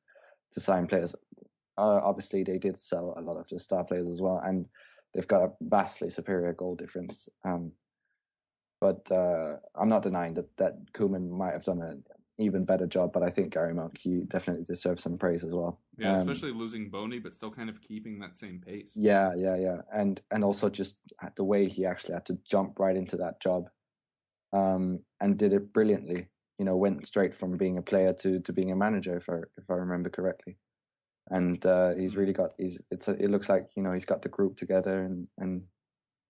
to sign players. Uh, obviously, they did sell a lot of the star players as well, and they've got a vastly superior goal difference. Um, But uh, I'm not denying that, that Koeman might have done an even better job, but I think Gary Monk, he definitely deserves some praise as well. Yeah, um, especially losing Boney, but still kind of keeping that same pace. Yeah, yeah, yeah. And and also just the way he actually had to jump right into that job um, and did it brilliantly. You know, went straight from being a player to, to being a manager, if I, if I remember correctly. And uh, he's really got, he's, it's a, it looks like, you know, he's got the group together, and, and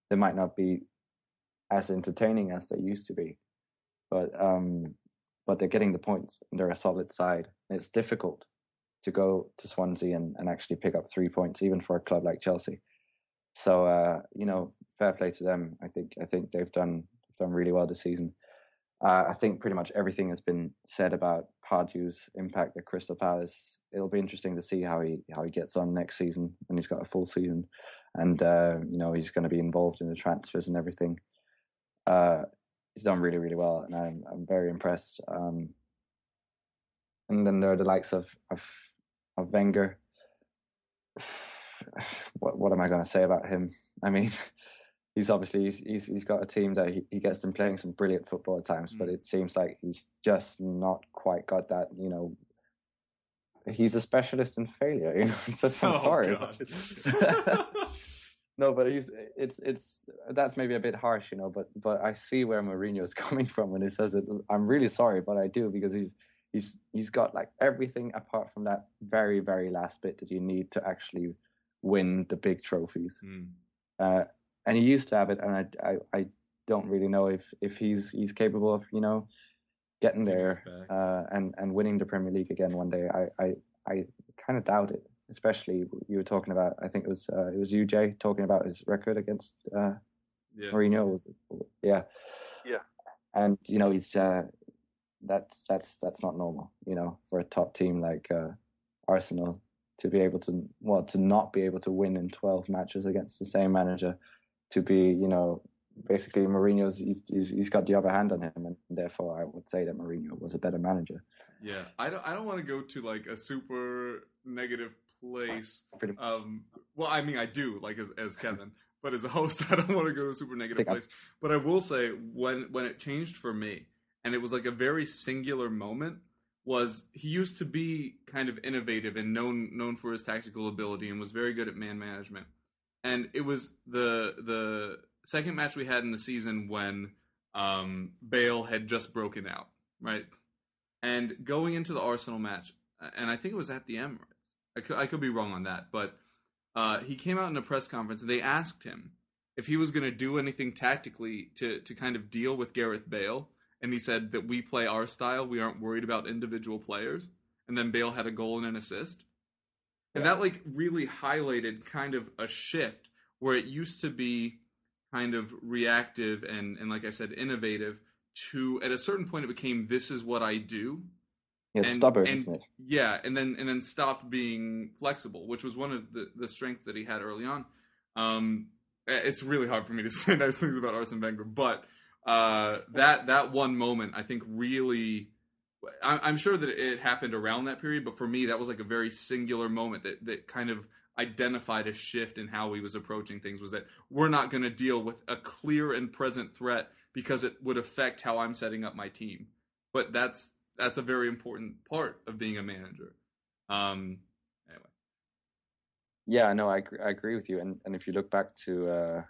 there might not be as entertaining as they used to be, but um, but they're getting the points, and they're a solid side. And it's difficult to go to Swansea and, and actually pick up three points, even for a club like Chelsea. So uh, you know, fair play to them. I think I think they've done done really well this season. Uh, I think pretty much everything has been said about Pardew's impact at Crystal Palace. It'll be interesting to see how he how he gets on next season when he's got a full season, and uh, you know he's going to be involved in the transfers and everything. Uh, he's done really, really well, and I'm I'm very impressed. Um, and then there are the likes of of, of Wenger. What what am I going to say about him? I mean, he's obviously he's he's, he's got a team that he, he gets them playing some brilliant football at times, mm. but it seems like he's just not quite got that. You know, he's a specialist in failure. You know, so I'm oh, sorry. God. No, but he's, it's it's that's maybe a bit harsh, you know. But but I see where Mourinho is coming from when he says it. I'm really sorry, but I do, because he's he's he's got like everything apart from that very, very last bit that you need to actually win the big trophies. Mm. Uh, and he used to have it, and I, I, I don't really know if, if he's he's capable of you know getting there uh, and and winning the Premier League again one day. I I, I kind of doubt it. Especially, you were talking about, I think it was uh, it was you, Jay, talking about his record against uh, yeah. Mourinho. Was it? Yeah, yeah. And you know, he's uh, that's that's that's not normal, you know, for a top team like uh, Arsenal to be able to well to not be able to win in twelve matches against the same manager, to be you know basically Mourinho's he's he's, he's got the upper hand on him, and therefore I would say that Mourinho was a better manager. Yeah, I don't I don't want to go to like a super negative place. Um, well, I mean, I do, like, as as Kevin, but as a host, I don't want to go to a super negative place. But I will say, when when it changed for me, and it was like a very singular moment, was he used to be kind of innovative and known known for his tactical ability and was very good at man management. And it was the the second match we had in the season when um, Bale had just broken out, right? And going into the Arsenal match, and I think it was at the Emirates, I could, I could be wrong on that, but uh, he came out in a press conference and they asked him if he was going to do anything tactically to, to kind of deal with Gareth Bale. and he said that we play our style, we aren't worried about individual players. And then Bale had a goal and an assist. And yeah. that like really highlighted kind of a shift where it used to be kind of reactive and, and like I said, innovative, to at a certain point it became, this is what I do. It's and, stubborn, and, isn't it? Yeah, and then and then stopped being flexible, which was one of the, the strengths that he had early on. Um, it's really hard for me to say nice things about Arsene Wenger, but uh, that that one moment, I think, really... I, I'm sure that it happened around that period, but for me, that was like a very singular moment that, that kind of identified a shift in how he was approaching things, was that we're not going to deal with a clear and present threat because it would affect how I'm setting up my team. But that's... That's a very important part of being a manager. Um, anyway. Yeah, no, I I agree with you. And and if you look back to uh,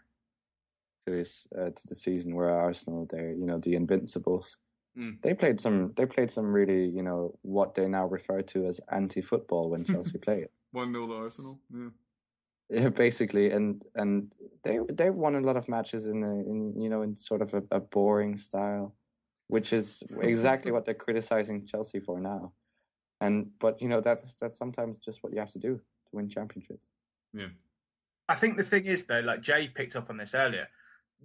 to this uh, to the season where Arsenal, they you know the Invincibles, mm. they played some they played some really you know what they now refer to as anti-football when Chelsea played. One nil to Arsenal. Yeah. Yeah, basically, and and they they won a lot of matches in a, in you know in sort of a, a boring style. Which is exactly what they're criticizing Chelsea for now. And but you know that's that's sometimes just what you have to do to win championships. Yeah. I think the thing is though, like Jay picked up on this earlier,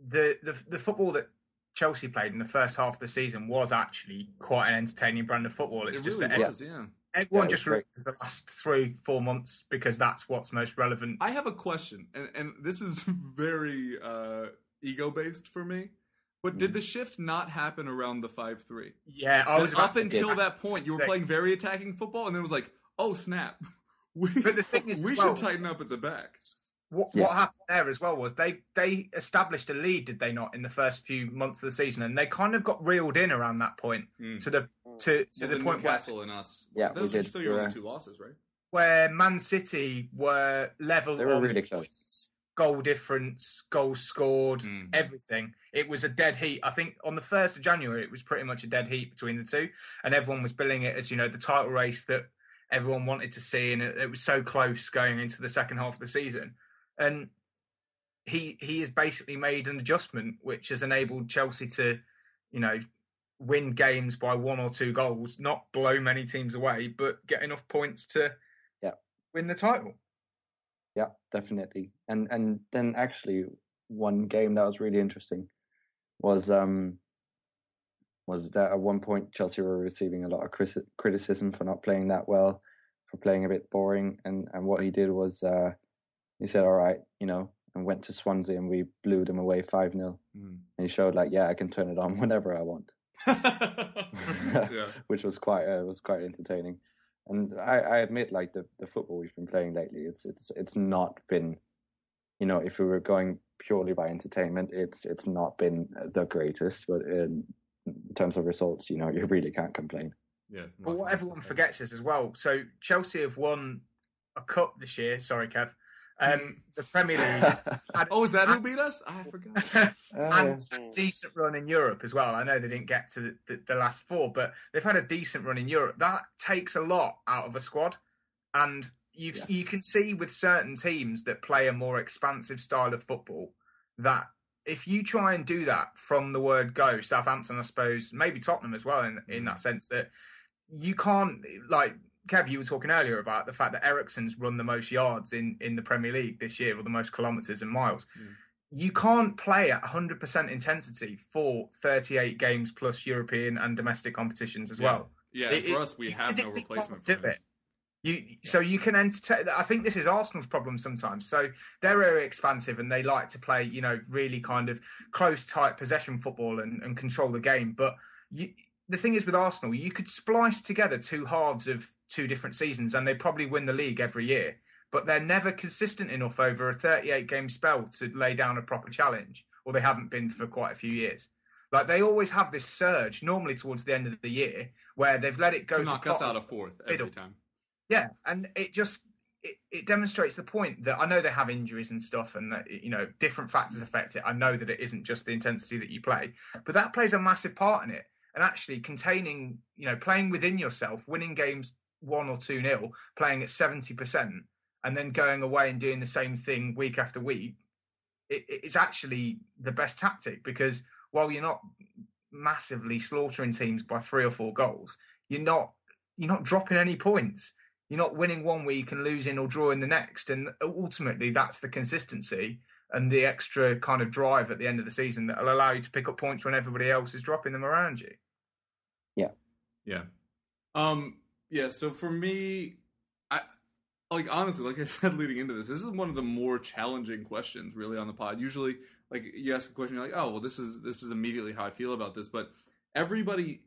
the the, the football that Chelsea played in the first half of the season was actually quite an entertaining brand of football. It's it just really that was, every, yeah. everyone yeah, just remembers the last three, four months because that's what's most relevant. I have a question, and, and this is very uh, ego based for me. But did the shift not happen around the five three? Yeah, I was up until that point, you were playing very attacking football, and then it was like, oh snap, we, but the thing is, we should well, tighten up at the back. What, yeah. what happened there as well was they they established a lead, did they not, in the first few months of the season, and they kind of got reeled in around that point mm. to the to, to well, the point Newcastle where Newcastle and us, yeah, those are still your only two losses, right? Where Man City were level, they were on really close. Goal difference, goals scored, mm. everything. It was a dead heat. I think on the first of January, it was pretty much a dead heat between the two. And everyone was billing it as, you know, the title race that everyone wanted to see. And it, it was so close going into the second half of the season. And he he has basically made an adjustment, which has enabled Chelsea to, you know, win games by one or two goals, not blow many teams away, but get enough points to yeah. win the title. Yeah, definitely. And and then actually one game that was really interesting was um was that at one point Chelsea were receiving a lot of criti- criticism for not playing that well, for playing a bit boring. And, and what he did was uh, he said, all right, you know, and went to Swansea and we blew them away five nil. Mm. And he showed like, yeah, I can turn it on whenever I want, yeah. which was quite uh, was quite entertaining. And I, I admit, like, the, the football we've been playing lately, it's it's it's not been, you know, if we were going purely by entertainment, it's it's not been the greatest. But in terms of results, you know, you really can't complain. Yeah. But what everyone forgets is as well, so Chelsea have won a cup this year. Sorry, Kev. Um, the Premier League. And, oh, is that who beat us? I forgot. And oh, yeah. a decent run in Europe as well. I know they didn't get to the, the, the last four, but they've had a decent run in Europe. That takes a lot out of a squad. And you've, yes. you can see with certain teams that play a more expansive style of football that if you try and do that from the word go, Southampton, I suppose, maybe Tottenham as well in, in that sense, that you can't, like... Kev, you were talking earlier about the fact that Eriksen's run the most yards in, in the Premier League this year, or the most kilometres and miles. Mm. You can't play at one hundred percent intensity for thirty-eight games plus European and domestic competitions as yeah. well. Yeah, it, for us, we it, have no replacement for it. You, yeah. So you can entertain... I think this is Arsenal's problem sometimes. So they're very expansive and they like to play, you know, really kind of close, tight possession football and, and control the game. But you, the thing is with Arsenal, you could splice together two halves of two different seasons and they probably win the league every year, but they're never consistent enough over a thirty-eight game spell to lay down a proper challenge, or they haven't been for quite a few years. Like they always have this surge normally towards the end of the year where they've let it go to knock us out of fourth every time. Yeah. And it just, it, it demonstrates the point that I know they have injuries and stuff and that, you know, different factors affect it. I know that it isn't just the intensity that you play, but that plays a massive part in it. And actually containing, you know, playing within yourself, winning games one or two nil, playing at seventy percent and then going away and doing the same thing week after week, it, it's actually the best tactic because while you're not massively slaughtering teams by three or four goals, you're not you're not dropping any points. You're not winning one week and losing or drawing the next. And ultimately, that's the consistency and the extra kind of drive at the end of the season that will allow you to pick up points when everybody else is dropping them around you. Yeah. Yeah. Um, yeah, so for me, I like honestly, like I said leading into this, this is one of the more challenging questions really on the pod. Usually, like you ask a question, you're like, oh, well, this is this is immediately how I feel about this. But everybody,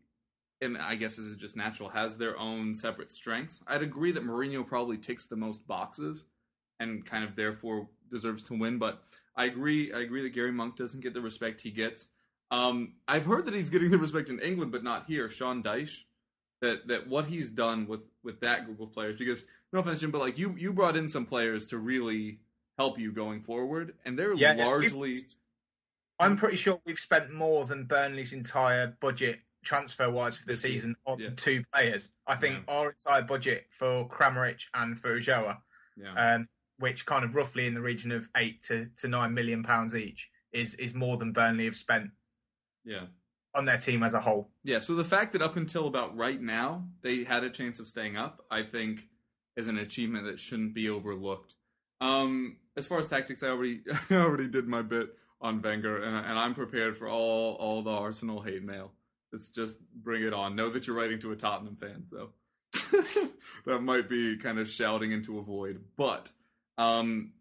and I guess this is just natural, has their own separate strengths. I'd agree that Mourinho probably ticks the most boxes and kind of therefore deserves to win. But I agree, I agree that Gary Monk doesn't get the respect he gets. Um, I've heard that he's getting the respect in England, but not here. Sean Dyche, that that what he's done with, with that group of players, because no offense, Jim, but like you, you brought in some players to really help you going forward, and they're yeah, largely... I'm pretty sure we've spent more than Burnley's entire budget transfer-wise for the season on yeah. two players. I think yeah. our entire budget for Kramaric and for Ujoa, yeah. um, which kind of roughly in the region of eight to, to nine million pounds each, is is more than Burnley have spent yeah. on their team as a whole. Yeah, so the fact that up until about right now, they had a chance of staying up, I think is an achievement that shouldn't be overlooked. Um, as far as tactics, I already I already did my bit on Wenger, and, and I'm prepared for all, all the Arsenal hate mail. It's just bring it on. Know that you're writing to a Tottenham fan, so that might be kind of shouting into a void. But um,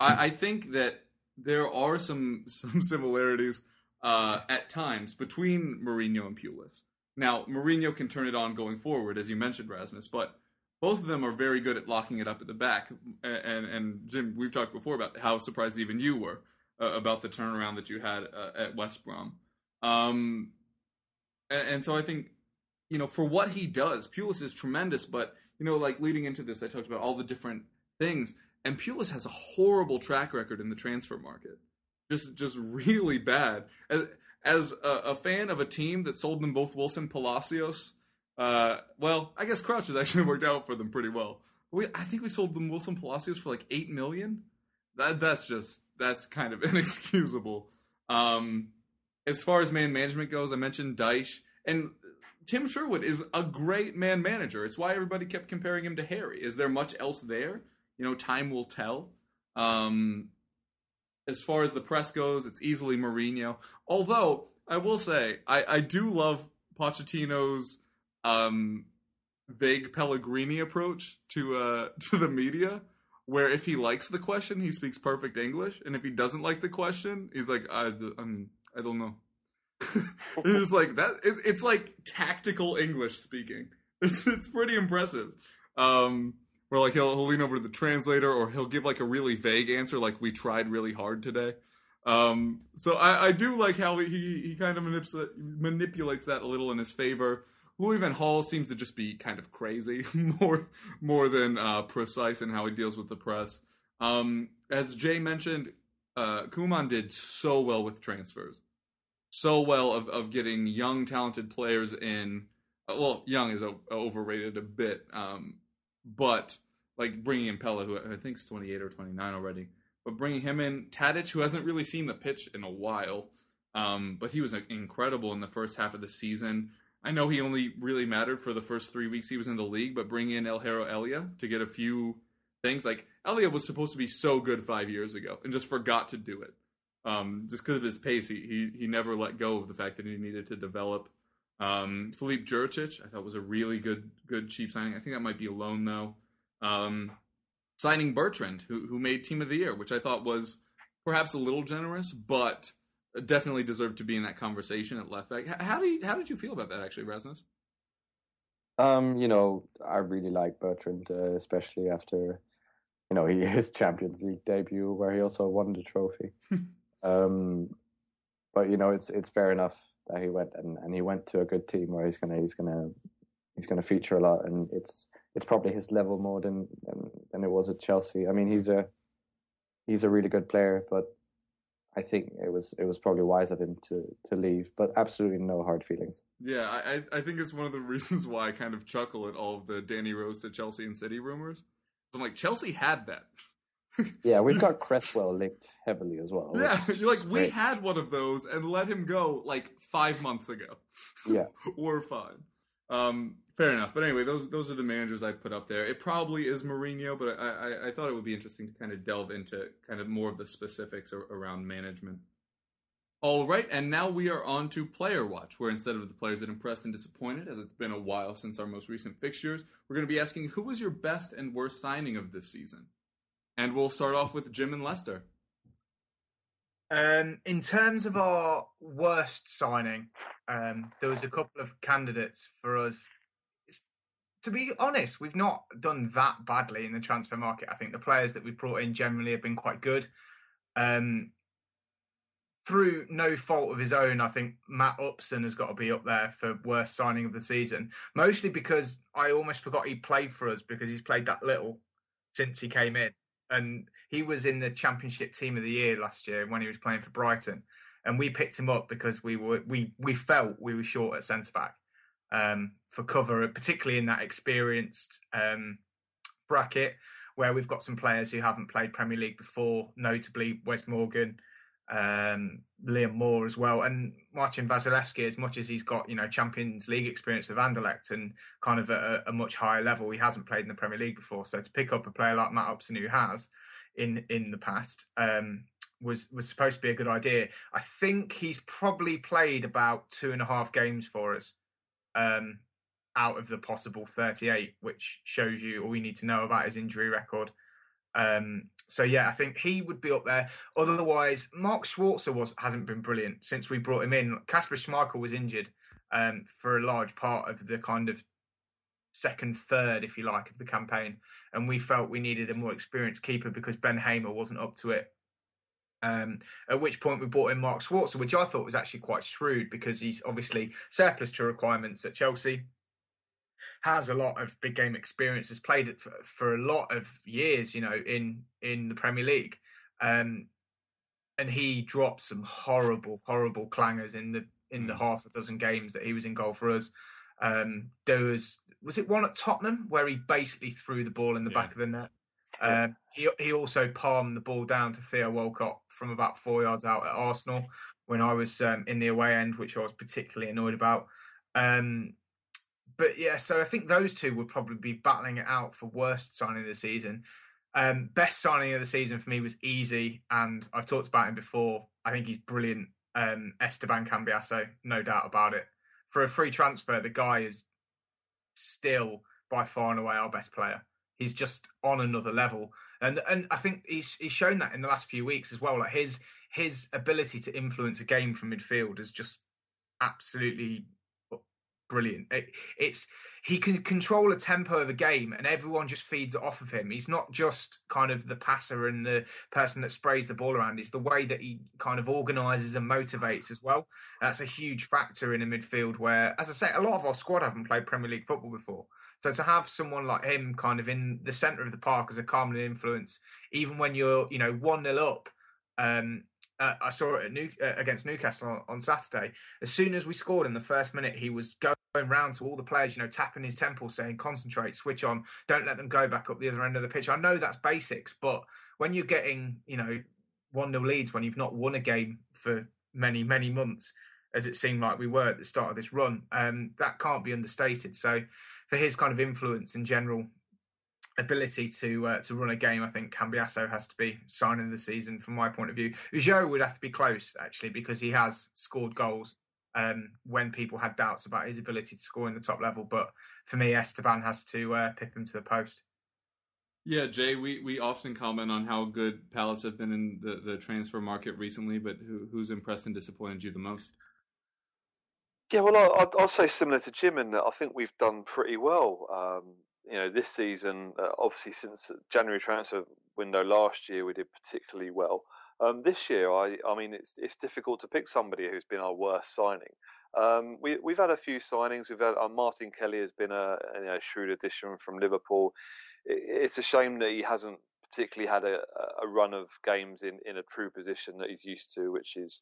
I, I think that there are some some similarities uh, at times between Mourinho and Pulis. Now, Mourinho can turn it on going forward, as you mentioned, Rasmus, but both of them are very good at locking it up at the back. And, and, and Jim, we've talked before about how surprised even you were uh, about the turnaround that you had uh, at West Brom. Um... And so I think, you know, for what he does, Pulis is tremendous. But, you know, like leading into this, I talked about all the different things. And Pulis has a horrible track record in the transfer market. Just just really bad. As, as a, a fan of a team that sold them both Wilson Palacios, uh, well, I guess Crouch has actually worked out for them pretty well. We, I think we sold them Wilson Palacios for like eight million dollars. That, that's just, that's kind of inexcusable. Um As far as man management goes, I mentioned Dyche. And Tim Sherwood is a great man manager. It's why everybody kept comparing him to Harry. Is there much else there? You know, time will tell. Um, as far as the press goes, it's easily Mourinho. Although, I will say, I, I do love Pochettino's um, vague Pellegrini approach to uh, to the media, where if he likes the question, he speaks perfect English. And if he doesn't like the question, he's like, I, I'm... I don't know. It was like that. It, it's like tactical English speaking. It's it's pretty impressive. Um, where like he'll, he'll lean over to the translator, or he'll give like a really vague answer, like we tried really hard today. Um, so I, I do like how he he kind of manip- manipulates that a little in his favor. Louis van Gaal seems to just be kind of crazy, more more than uh, precise in how he deals with the press. Um, as Jay mentioned, Uh, Koeman did so well with transfers, so well of, of getting young, talented players in. Well, young is o- overrated a bit, um, but like bringing in Pella, who I think is twenty-eight or twenty-nine already, but bringing him in, Tadic, who hasn't really seen the pitch in a while, um, but he was incredible in the first half of the season. I know he only really mattered for the first three weeks he was in the league, but bringing in El Haro Elia to get a few things like Elia was supposed to be so good five years ago and just forgot to do it. Um, just because of his pace, he, he he never let go of the fact that he needed to develop. Um, Filip Juricic, I thought was a really good good cheap signing. I think that might be a loan, though. Um, signing Bertrand, who, who made Team of the Year, which I thought was perhaps a little generous, but definitely deserved to be in that conversation at left back. How, how, do you, how did you feel about that, actually, Rasmus? Um, you know, I really like Bertrand, uh, especially after... You know, he, his Champions League debut, where he also won the trophy. um, but you know, it's it's fair enough that he went and, and he went to a good team where he's gonna he's gonna he's gonna feature a lot, and it's it's probably his level more than, than than it was at Chelsea. I mean, he's a he's a really good player, but I think it was it was probably wise of him to to leave. But absolutely no hard feelings. Yeah, I I think it's one of the reasons why I kind of chuckle at all of the Danny Rose to Chelsea and City rumors. So I'm like, Chelsea had that. Yeah, we've got Cresswell linked heavily as well. Yeah, you're like, strange. We had one of those and let him go like five months ago. Yeah. We're fine. Um, fair enough. But anyway, those those are the managers I put up there. It probably is Mourinho, but I, I, I thought it would be interesting to kind of delve into kind of more of the specifics around management. All right, and now we are on to Player Watch, where instead of the players that impressed and disappointed, as it's been a while since our most recent fixtures, we're going to be asking who was your best and worst signing of this season? And we'll start off with Jim and Lester. Um, in terms of our worst signing, um, there was a couple of candidates for us. It's, to be honest, we've not done that badly in the transfer market. I think the players that we've brought in generally have been quite good. Um Through no fault of his own, I think Matt Upson has got to be up there for worst signing of the season. Mostly because I almost forgot he played for us, because he's played that little since he came in. And he was in the Championship Team of the Year last year when he was playing for Brighton. And we picked him up because we were we we felt we were short at centre-back um, for cover, particularly in that experienced um, bracket where we've got some players who haven't played Premier League before, notably Wes Morgan, Um, Liam Moore as well, and Marcin Vasilevsky, as much as he's got, you know, Champions League experience with Anderlecht and kind of at a, a much higher level, he hasn't played in the Premier League before. So to pick up a player like Matt Upson, who has in in the past, um, was was supposed to be a good idea. I think he's probably played about two and a half games for us um, out of the possible thirty-eight, which shows you all you need to know about his injury record. Um, so yeah, I think he would be up there. Otherwise, Mark Schwarzer was hasn't been brilliant since we brought him in. Kasper Schmeichel was injured um, for a large part of the kind of second third, if you like, of the campaign, and we felt we needed a more experienced keeper because Ben Hamer wasn't up to it. Um, at which point we brought in Mark Schwarzer, which I thought was actually quite shrewd because he's obviously surplus to requirements at Chelsea. Has a lot of big game experience, has played it for, for a lot of years, you know, in, in the Premier League. Um, and he dropped some horrible, horrible clangers in the in the half a dozen games that he was in goal for us. Um, there was, was it one at Tottenham where he basically threw the ball in the yeah. back of the net? Uh, he he also palmed the ball down to Theo Walcott from about four yards out at Arsenal when I was um, in the away end, which I was particularly annoyed about. Um But yeah, so I think those two would probably be battling it out for worst signing of the season. Um, best signing of the season for me was easy, and I've talked about him before. I think he's brilliant. Um, Esteban Cambiasso, no doubt about it. For a free transfer, the guy is still by far and away our best player. He's just on another level, and and I think he's he's shown that in the last few weeks as well. Like his his ability to influence a game from midfield is just absolutely brilliant. It, it's he can control a tempo of a game, and everyone just feeds it off of him. He's not just kind of the passer and the person that sprays the ball around. It's the way that he kind of organises and motivates as well. That's a huge factor in a midfield where, as I say, a lot of our squad haven't played Premier League football before. So to have someone like him kind of in the centre of the park as a calming influence, even when you're, you know, one nil up. Um, Uh, I saw it at New, uh, against Newcastle on, on Saturday. As soon as we scored in the first minute, he was going round to all the players, you know, tapping his temple, saying, concentrate, switch on, don't let them go back up the other end of the pitch. I know that's basics, but when you're getting, you know, one nil leads when you've not won a game for many, many months, as it seemed like we were at the start of this run, um, that can't be understated. So for his kind of influence and general ability to uh, to run a game, I think Cambiasso has to be signing the season from my point of view. Ujo would have to be close, actually, because he has scored goals um, when people had doubts about his ability to score in the top level. But for me, Esteban has to uh, pip him to the post. Yeah, Jay, we, we often comment on how good Palace have been in the, the transfer market recently, but who, who's impressed and disappointed you the most? Yeah, well, I'll, I'll say similar to Jim, and I think we've done pretty well. Um, You know, this season, uh, obviously, since January transfer window last year, we did particularly well. Um, this year, I, I mean, it's it's difficult to pick somebody who's been our worst signing. Um, we we've had a few signings. We've had uh, Martin Kelly has been a, you know, shrewd addition from Liverpool. It, it's a shame that he hasn't particularly had a, a run of games in, in a true position that he's used to, which is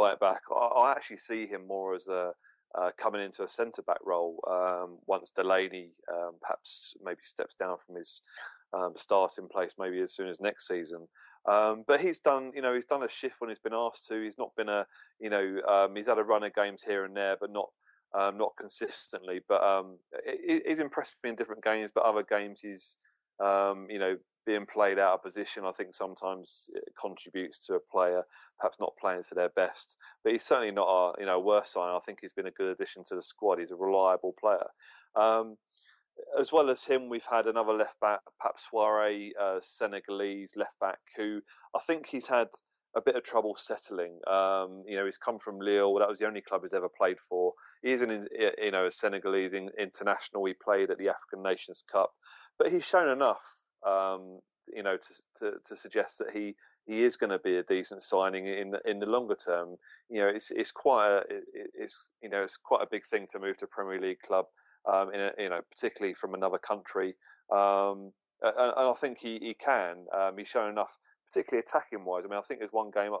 right back. I, I actually see him more as a Uh, coming into a centre-back role um, once Delaney um, perhaps maybe steps down from his um, start in place maybe as soon as next season. Um, but he's done, you know, he's done a shift when he's been asked to. He's not been a, you know, um, he's had a run of games here and there, but not um, not consistently. But um, it, he's impressed me in different games, but other games he's, um, you know, being played out of position. I think sometimes it contributes to a player perhaps not playing to their best. But he's certainly not our, you know, worst sign. I think he's been a good addition to the squad. He's a reliable player. Um, As well as him, we've had another left-back, Pape Souare, uh, Senegalese left-back, who I think he's had a bit of trouble settling. Um, you know, he's come from Lille. That was the only club he's ever played for. He's an, you know, a Senegalese international. He played at the African Nations Cup. But he's shown enough, um, you know, to, to, to suggest that he, he is going to be a decent signing in in the longer term. You know, it's it's quite a, it's you know it's quite a big thing to move to a Premier League club. Um, in a, you know, particularly from another country, um, and, and I think he he can. Um, he's shown enough, particularly attacking wise. I mean, I think there's one game.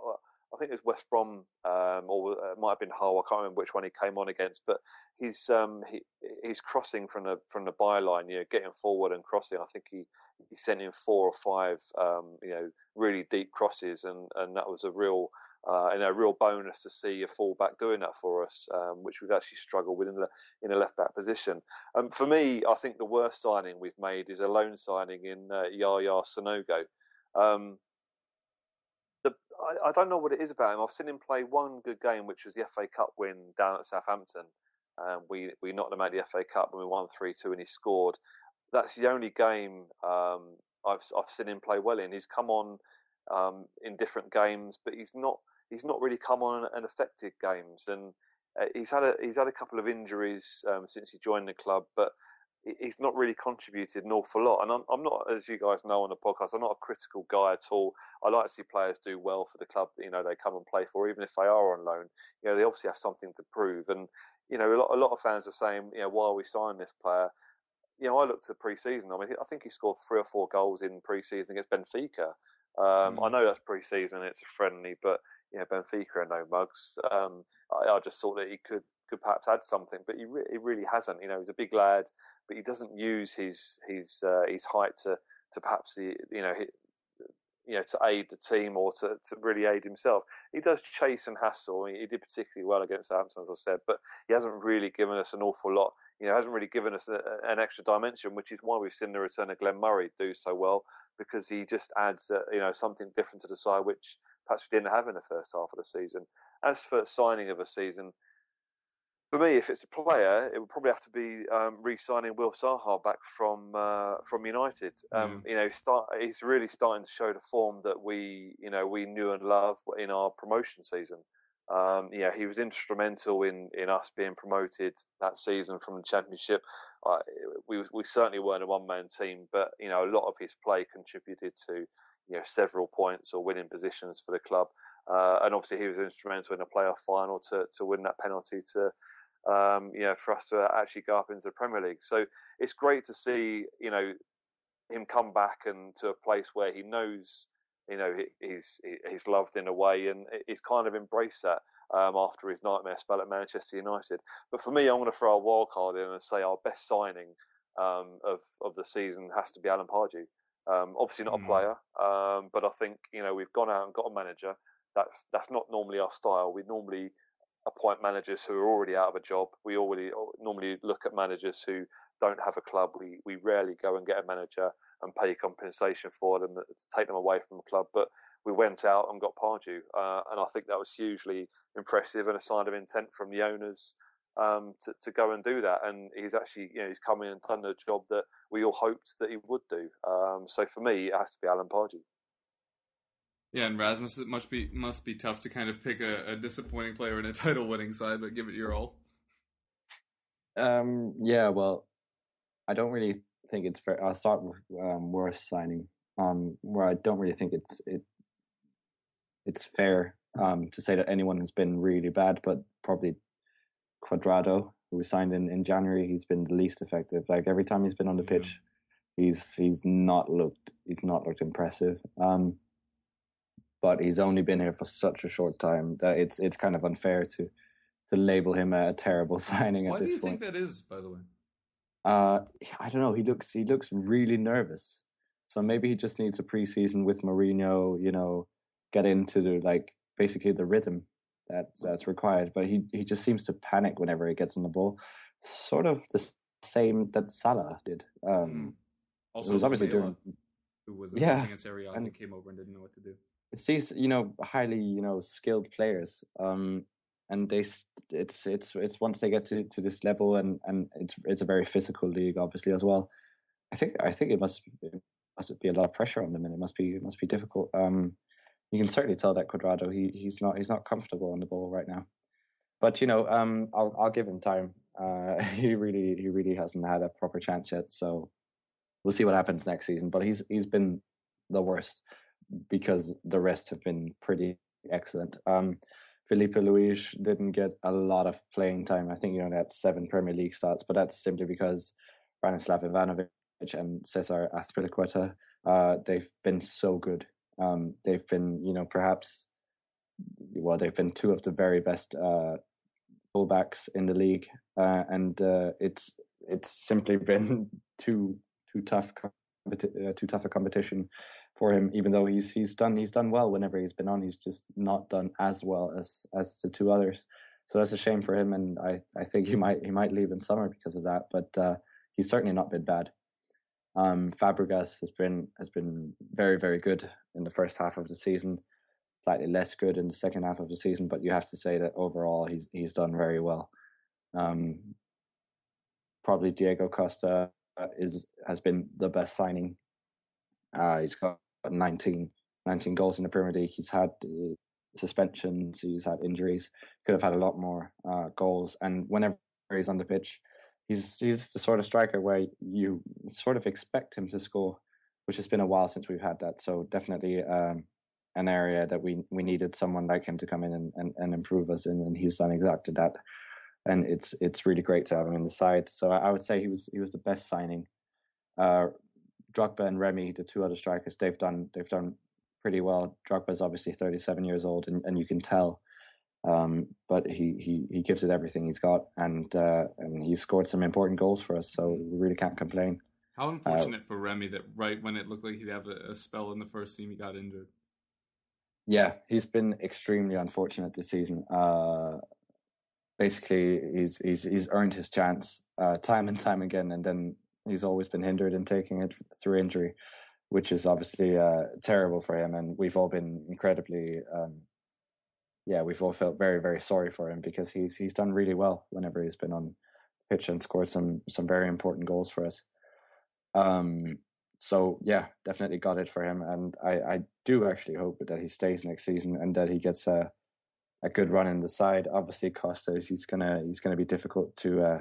I think it's West Brom, um, or it might have been Hull. I can't remember which one he came on against. But he's um, he he's crossing from the from the byline, you know, getting forward and crossing. I think he, he sent in four or five, um, you know, really deep crosses, and, and that was a real uh, and a real bonus to see a fullback doing that for us, um, which we've actually struggled with in the in a left back position. Um, for me, I think the worst signing we've made is a loan signing in uh, Yaya Sanogo. Um, I don't know what it is about him. I've seen him play one good game, which was the F A Cup win down at Southampton. Um, we we knocked them out of the F A Cup when we won three two and he scored. That's the only game um, I've I've seen him play well in. He's come on um, in different games, but he's not he's not really come on and affected games. And uh, he's had a he's had a couple of injuries um, since he joined the club, but he's not really contributed an awful lot. And I'm, I'm not, as you guys know on the podcast, I'm not a critical guy at all. I like to see players do well for the club that, you know, they come and play for, even if they are on loan. You know, they obviously have something to prove. And, you know, a lot, a lot of fans are saying, you know, why are we signing this player? You know, I looked at pre-season. I mean, I think he scored three or four goals in pre-season against Benfica. Um, mm. I know that's pre-season, it's a friendly, but, you know, Benfica are no mugs. Um, I, I just thought that he could, could perhaps add something, but he, re- he really hasn't. You know, he's a big lad, but he doesn't use his his uh, his height to to perhaps the you know he, you know to aid the team or to, to really aid himself. He does chase and hassle. He did particularly well against Southampton, as I said, but he hasn't really given us an awful lot. You know, hasn't really given us a, an extra dimension, which is why we've seen the return of Glenn Murray do so well, because he just adds uh, you know something different to the side, which perhaps we didn't have in the first half of the season. As for signing of a season, for me, if it's a player, it would probably have to be um, re-signing Will Zaha back from uh, from United. Um, mm. You know, start, he's really starting to show the form that we, you know, we knew and loved in our promotion season. Um, yeah, he was instrumental in, in us being promoted that season from the Championship. Uh, we we certainly weren't a one-man team, but you know, a lot of his play contributed to you know several points or winning positions for the club. Uh, and obviously, he was instrumental in a playoff final to to win that penalty to. Um, you know, for us to actually go up into the Premier League. So it's great to see, you know, him come back and to a place where he knows, you know, he's he's loved in a way, and he's kind of embraced that um, after his nightmare spell at Manchester United. But for me, I'm going to throw a wild card in and say our best signing um, of of the season has to be Alan Pardew. Um, obviously not mm. a player, um, but I think, you know, we've gone out and got a manager. That's that's not normally our style. We normally appoint managers who are already out of a job. We already normally look at managers who don't have a club. We we rarely go and get a manager and pay compensation for them, to take them away from a club. But we went out and got Pardew, uh, and I think that was hugely impressive and a sign of intent from the owners um, to to go and do that. And he's actually, you know, he's come in and done the job that we all hoped that he would do. Um, so for me, it has to be Alan Pardew. Yeah, and Rasmus, it must be must be tough to kind of pick a, a disappointing player in a title-winning side, but give it your all. Um, yeah, well, I don't really think it's fair. I'll start with um, worst signing, um, where I don't really think it's it it's fair um, to say that anyone has been really bad, but probably Cuadrado, who was signed in, in January, he's been the least effective. Like every time he's been on the yeah. pitch, he's he's not looked he's not looked impressive. Um, But he's only been here for such a short time that it's it's kind of unfair to to label him a terrible signing at this point. Why do you think that is, by the way? Uh, I don't know. He looks he looks really nervous. So maybe he just needs a pre-season with Mourinho, you know, get into the, like basically the rhythm that that's required. But he, he just seems to panic whenever he gets on the ball. Sort of the same that Salah did. Um, also, it was obviously Vela, doing, who was yeah, against Serie A and came over and didn't know what to do. It's these, you know, highly, you know, skilled players, um, and they, it's it's it's once they get to, to this level, and, and it's it's a very physical league, obviously as well. I think I think it must it must be a lot of pressure on them, and it must be it must be difficult. Um, you can certainly tell that Cuadrado he he's not he's not comfortable on the ball right now. But you know, um, I'll I'll give him time. Uh, he really he really hasn't had a proper chance yet, so we'll see what happens next season. But he's he's been the worst, because the rest have been pretty excellent. Um, Felipe Luis didn't get a lot of playing time. I think, you know, that's seven Premier League starts, but that's simply because Branislav Ivanovic and Cesar Azpilicueta, uh, they've been so good. Um, they've been, you know, perhaps, well, they've been two of the very best uh, fullbacks in the league. Uh, and uh, it's it's simply been too, too tough too tough a competition for him. Even though he's he's done he's done well whenever he's been on, he's just not done as well as as the two others. So that's a shame for him, and I, I think he might he might leave in summer because of that. But uh, he's certainly not been bad. Um, Fabregas has been has been very very good in the first half of the season, slightly less good in the second half of the season. But you have to say that overall he's he's done very well. Um, probably Diego Costa is has been the best signing. Uh, he's got nineteen goals in the Premier League. He's had uh, suspensions, he's had injuries. Could have had a lot more uh, goals. And whenever he's on the pitch, he's he's the sort of striker where you sort of expect him to score, which has been a while since we've had that. So definitely um, an area that we we needed someone like him to come in and, and, and improve us in, and he's done exactly that. And it's it's really great to have him in the side. So I would say he was he was the best signing. Uh, Drogba and Remy, the two other strikers, they've done they've done pretty well. Drogba's obviously thirty-seven years old, and, and you can tell. Um, but he, he he gives it everything he's got, and uh, and he scored some important goals for us. So we really can't complain. How unfortunate uh, for Remy that right when it looked like he'd have a, a spell in the first team, he got injured. Yeah, he's been extremely unfortunate this season. Uh, Basically, he's he's he's earned his chance uh, time and time again, and then he's always been hindered in taking it through injury, which is obviously uh, terrible for him. And we've all been incredibly, um, yeah, we've all felt very very sorry for him, because he's he's done really well whenever he's been on the pitch and scored some some very important goals for us. Um, so yeah, definitely got it for him, and I, I do actually hope that he stays next season and that he gets a. A good run in the side. Obviously, Costa is he's gonna he's gonna be difficult to uh,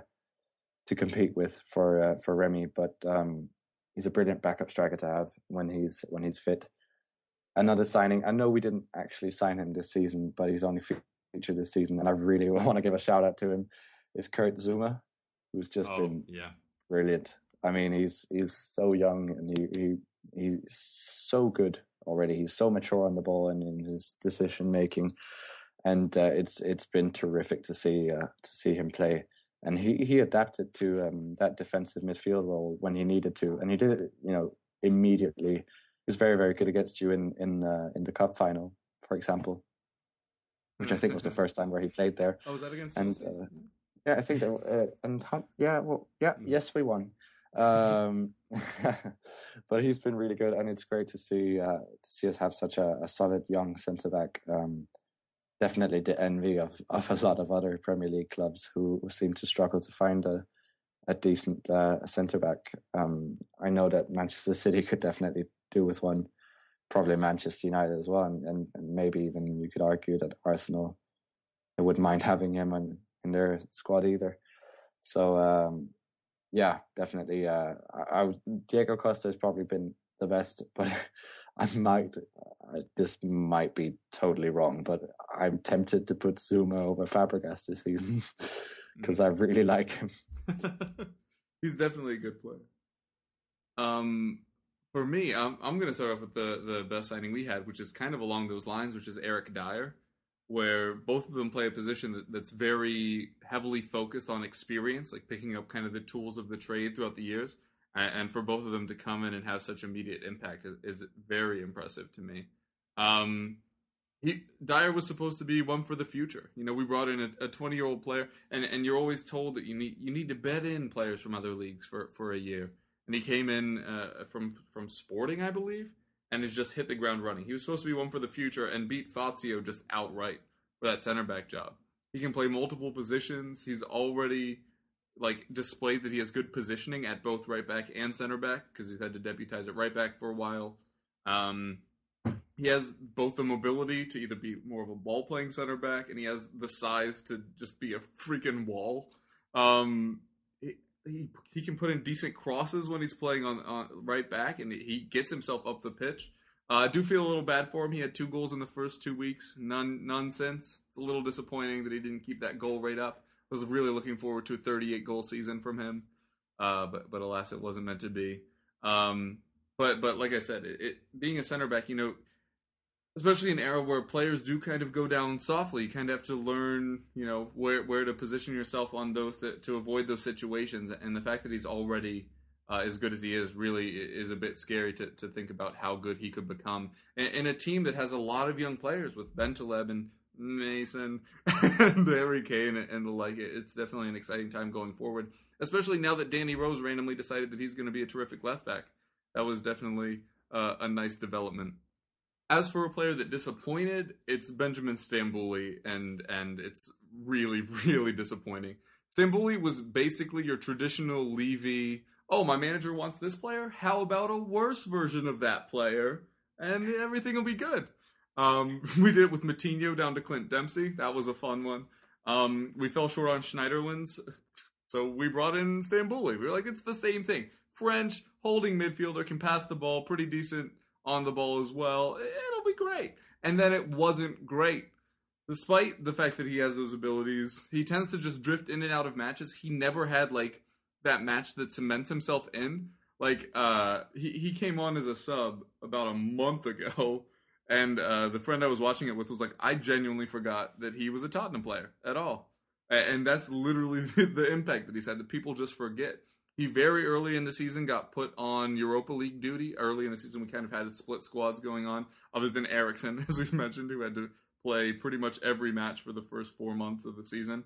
to compete with for uh, for Remy, but um, he's a brilliant backup striker to have when he's when he's fit. Another signing. I know we didn't actually sign him this season, but he's only featured this season, and I really want to give a shout out to him. Is Kurt Zouma, who's just oh, been yeah. brilliant. I mean, he's he's so young and he, he he's so good already. He's so mature on the ball and in his decision making. And uh, it's it's been terrific to see uh, to see him play, and he, he adapted to um, that defensive midfield role when he needed to, and he did it, you know, immediately. He was very very good against you in in uh, in the cup final, for example, which I think was the first time where he played there. Oh, was that against? And uh, yeah, I think that uh, and yeah, well, yeah, yes, we won. Um, but he's been really good, and it's great to see uh, to see us have such a, a solid young centre back. Um, Definitely the envy of, of a lot of other Premier League clubs who, who seem to struggle to find a, a decent uh, centre-back. Um, I know that Manchester City could definitely do with one, probably Manchester United as well, and, and, and maybe even you could argue that Arsenal wouldn't mind having him on, in their squad either. So, um, yeah, definitely. Uh, I, I, Diego Costa has probably been the best, but I might, uh, this might be totally wrong, but I'm tempted to put Zouma over Fabregas this season because I really like him. He's definitely a good player. Um, for me, I'm, I'm going to start off with the, the best signing we had, which is kind of along those lines, which is Eric Dyer, where both of them play a position that, that's very heavily focused on experience, like picking up kind of the tools of the trade throughout the years. and for both of them to come in and have such immediate impact is, is very impressive to me. Um, he, Dyer was supposed to be one for the future. You know, we brought in a twenty-year-old player, and, and you're always told that you need you need to bed in players from other leagues for, for a year. And he came in uh, from from Sporting, I believe, and has just hit the ground running. He was supposed to be one for the future and beat Fazio just outright for that center-back job. He can play multiple positions. He's already like displayed that he has good positioning at both right-back and center-back because he's had to deputize at right-back for a while. Um, he has both the mobility to either be more of a ball-playing center-back, and he has the size to just be a freaking wall. Um He, he can put in decent crosses when he's playing on, on right back, and he gets himself up the pitch. Uh, I do feel a little bad for him. He had two goals in the first two weeks. None, none since. It's a little disappointing that he didn't keep that goal rate up. I was really looking forward to a thirty-eight goal season from him, uh, but but alas, it wasn't meant to be. Um, but but like I said, it, it being a center back, you know, especially an era where players do kind of go down softly. You kind of have to learn, you know, where where to position yourself on those to, to avoid those situations. And the fact that he's already uh, as good as he is really is a bit scary to, to think about how good he could become. And, and a team that has a lot of young players with Bentaleb and Mason and Harry Kane and the like. It's definitely an exciting time going forward, especially now that Danny Rose randomly decided that he's going to be a terrific left back. That was definitely uh, a nice development. As for a player that disappointed, it's Benjamin Stambouli, and and it's really, really disappointing. Stambouli was basically your traditional Levy, oh, my manager wants this player? How about a worse version of that player? And everything will be good. Um, we did it with Matinho down to Clint Dempsey. That was a fun one. Um, we fell short on Schneiderlin's, so we brought in Stambouli. We were like, it's the same thing. French, holding midfielder, can pass the ball, pretty decent on the ball as well, it'll be great. And then it wasn't great. Despite the fact that he has those abilities, he tends to just drift in and out of matches. He never had, like, that match that cements himself in. Like, uh, he, he came on as a sub about a month ago, and uh, the friend I was watching it with was like, I genuinely forgot that he was a Tottenham player at all. And that's literally the impact that he's had, that people just forget. He very early in the season got put on Europa League duty. Early in the season, we kind of had split squads going on, other than Eriksen, as we've mentioned, who had to play pretty much every match for the first four months of the season.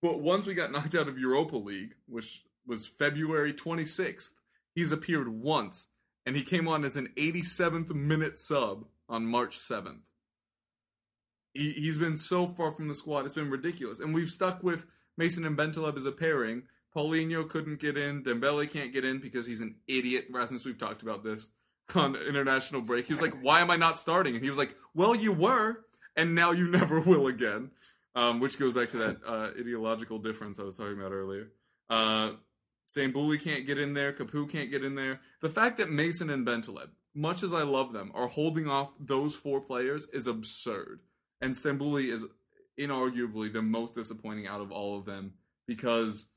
But once we got knocked out of Europa League, which was February twenty-sixth, he's appeared once, and he came on as an eighty-seventh minute sub on March seventh. He, he's been so far from the squad, it's been ridiculous. And we've stuck with Mason and Bentaleb as a pairing. Paulinho couldn't get in. Dembele can't get in because he's an idiot. Rasmus, we've talked about this on international break. He was like, why am I not starting? And he was like, well, you were, and now you never will again. Um, which goes back to that uh, ideological difference I was talking about earlier. Uh, Stambouli can't get in there. Capoue can't get in there. The fact that Mason and Bentaleb, much as I love them, are holding off those four players is absurd. And Stambouli is inarguably the most disappointing out of all of them because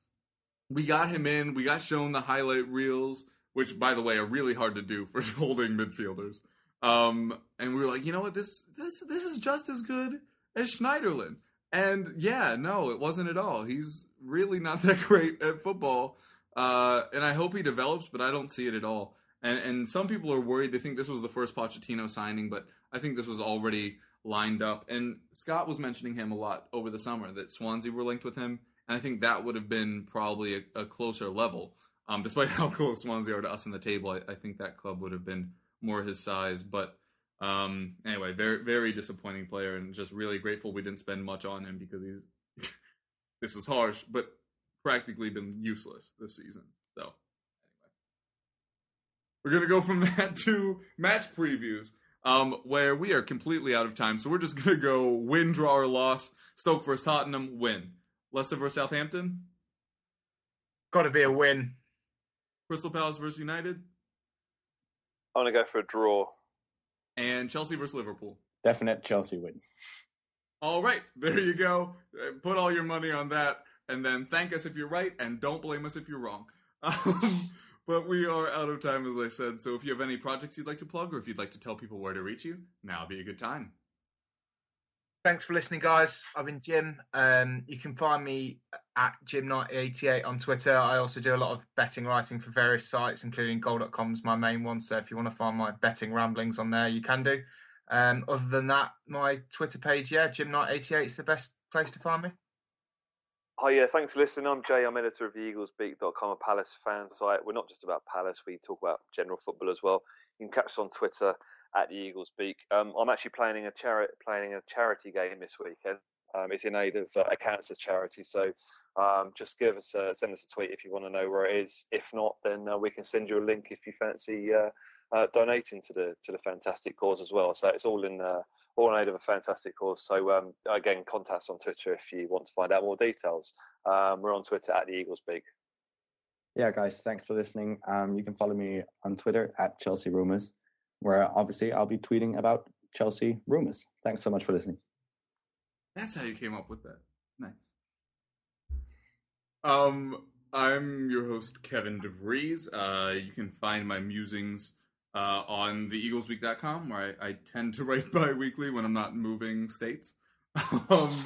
we got him in, we got shown the highlight reels, which, by the way, are really hard to do for holding midfielders. Um, and we were like, you know what, this this this is just as good as Schneiderlin. And yeah, no, it wasn't at all. He's really not that great at football. Uh, and I hope he develops, but I don't see it at all. And and some people are worried. They think this was the first Pochettino signing, but I think this was already lined up. And Scott was mentioning him a lot over the summer, that Swansea were linked with him. And I think that would have been probably a, a closer level. Um, despite how close Swansea are to us on the table, I, I think that club would have been more his size. But um, anyway, very very disappointing player, and just really grateful we didn't spend much on him because he's, this is harsh, but practically been useless this season. So anyway, we're going to go from that to match previews, um, where we are completely out of time. So we're just going to go win, draw, or loss. Stoke versus Tottenham, win. Leicester versus Southampton? Got to be a win. Crystal Palace versus United? I'm going to go for a draw. And Chelsea versus Liverpool? Definite Chelsea win. All right, there you go. Put all your money on that, and then thank us if you're right, and don't blame us if you're wrong. Um, but we are out of time, as I said, so if you have any projects you'd like to plug, or if you'd like to tell people where to reach you, now would be a good time. Thanks for listening, guys. I've been Jim. Um, you can find me at Jim nineteen eighty-eight on Twitter. I also do a lot of betting writing for various sites, including goal dot com is my main one. So if you want to find my betting ramblings on there, you can do. Um, other than that, my Twitter page, yeah, Jim nineteen eighty-eight is the best place to find me. Hi, yeah, thanks for listening. I'm Jay. I'm editor of the eagles beat dot com, a Palace fan site. We're not just about Palace. We talk about general football as well. You can catch us on Twitter at the Eagles Beak. Um, I'm actually playing a, chari- playing a charity game this weekend. Um, it's in aid of uh, a cancer charity. So um, just give us a, send us a tweet if you want to know where it is. If not, then uh, we can send you a link if you fancy uh, uh, donating to the to the fantastic cause as well. So it's all in uh, all in aid of a fantastic cause. So um, again, contact us on Twitter if you want to find out more details. Um, we're on Twitter at the Eagles Beak. Yeah, guys, thanks for listening. Um, you can follow me on Twitter at Chelsea Rumours, where obviously I'll be tweeting about Chelsea rumours. Thanks so much for listening. That's how you came up with that. Nice. Um, I'm your host, Kevin DeVries. Uh, you can find my musings uh, on the eagles week dot com, where I, I tend to write bi-weekly when I'm not moving states. um,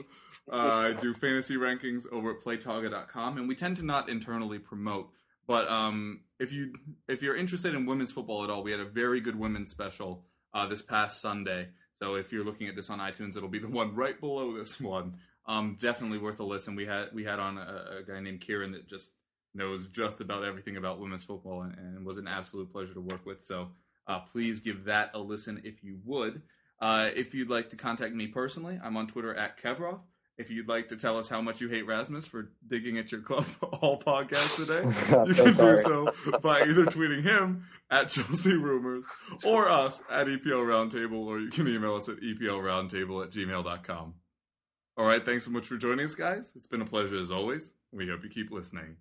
uh, I do fantasy rankings over at play toga dot com, and we tend to not internally promote. But um, if you if you're interested in women's football at all, we had a very good women's special uh, this past Sunday. So if you're looking at this on iTunes, it'll be the one right below this one. Um, definitely worth a listen. We had we had on a, a guy named Kieran that just knows just about everything about women's football, and, and was an absolute pleasure to work with. So uh, please give that a listen if you would. Uh, if you'd like to contact me personally, I'm on Twitter at Kevrov. If you'd like to tell us how much you hate Rasmus for digging at your club all podcast today, you so can sorry. do so by either tweeting him at Chelsea Rumours or us at E P L Roundtable, or you can email us at E P L Roundtable at gmail dot com. All right, thanks so much for joining us, guys. It's been a pleasure as always. We hope you keep listening.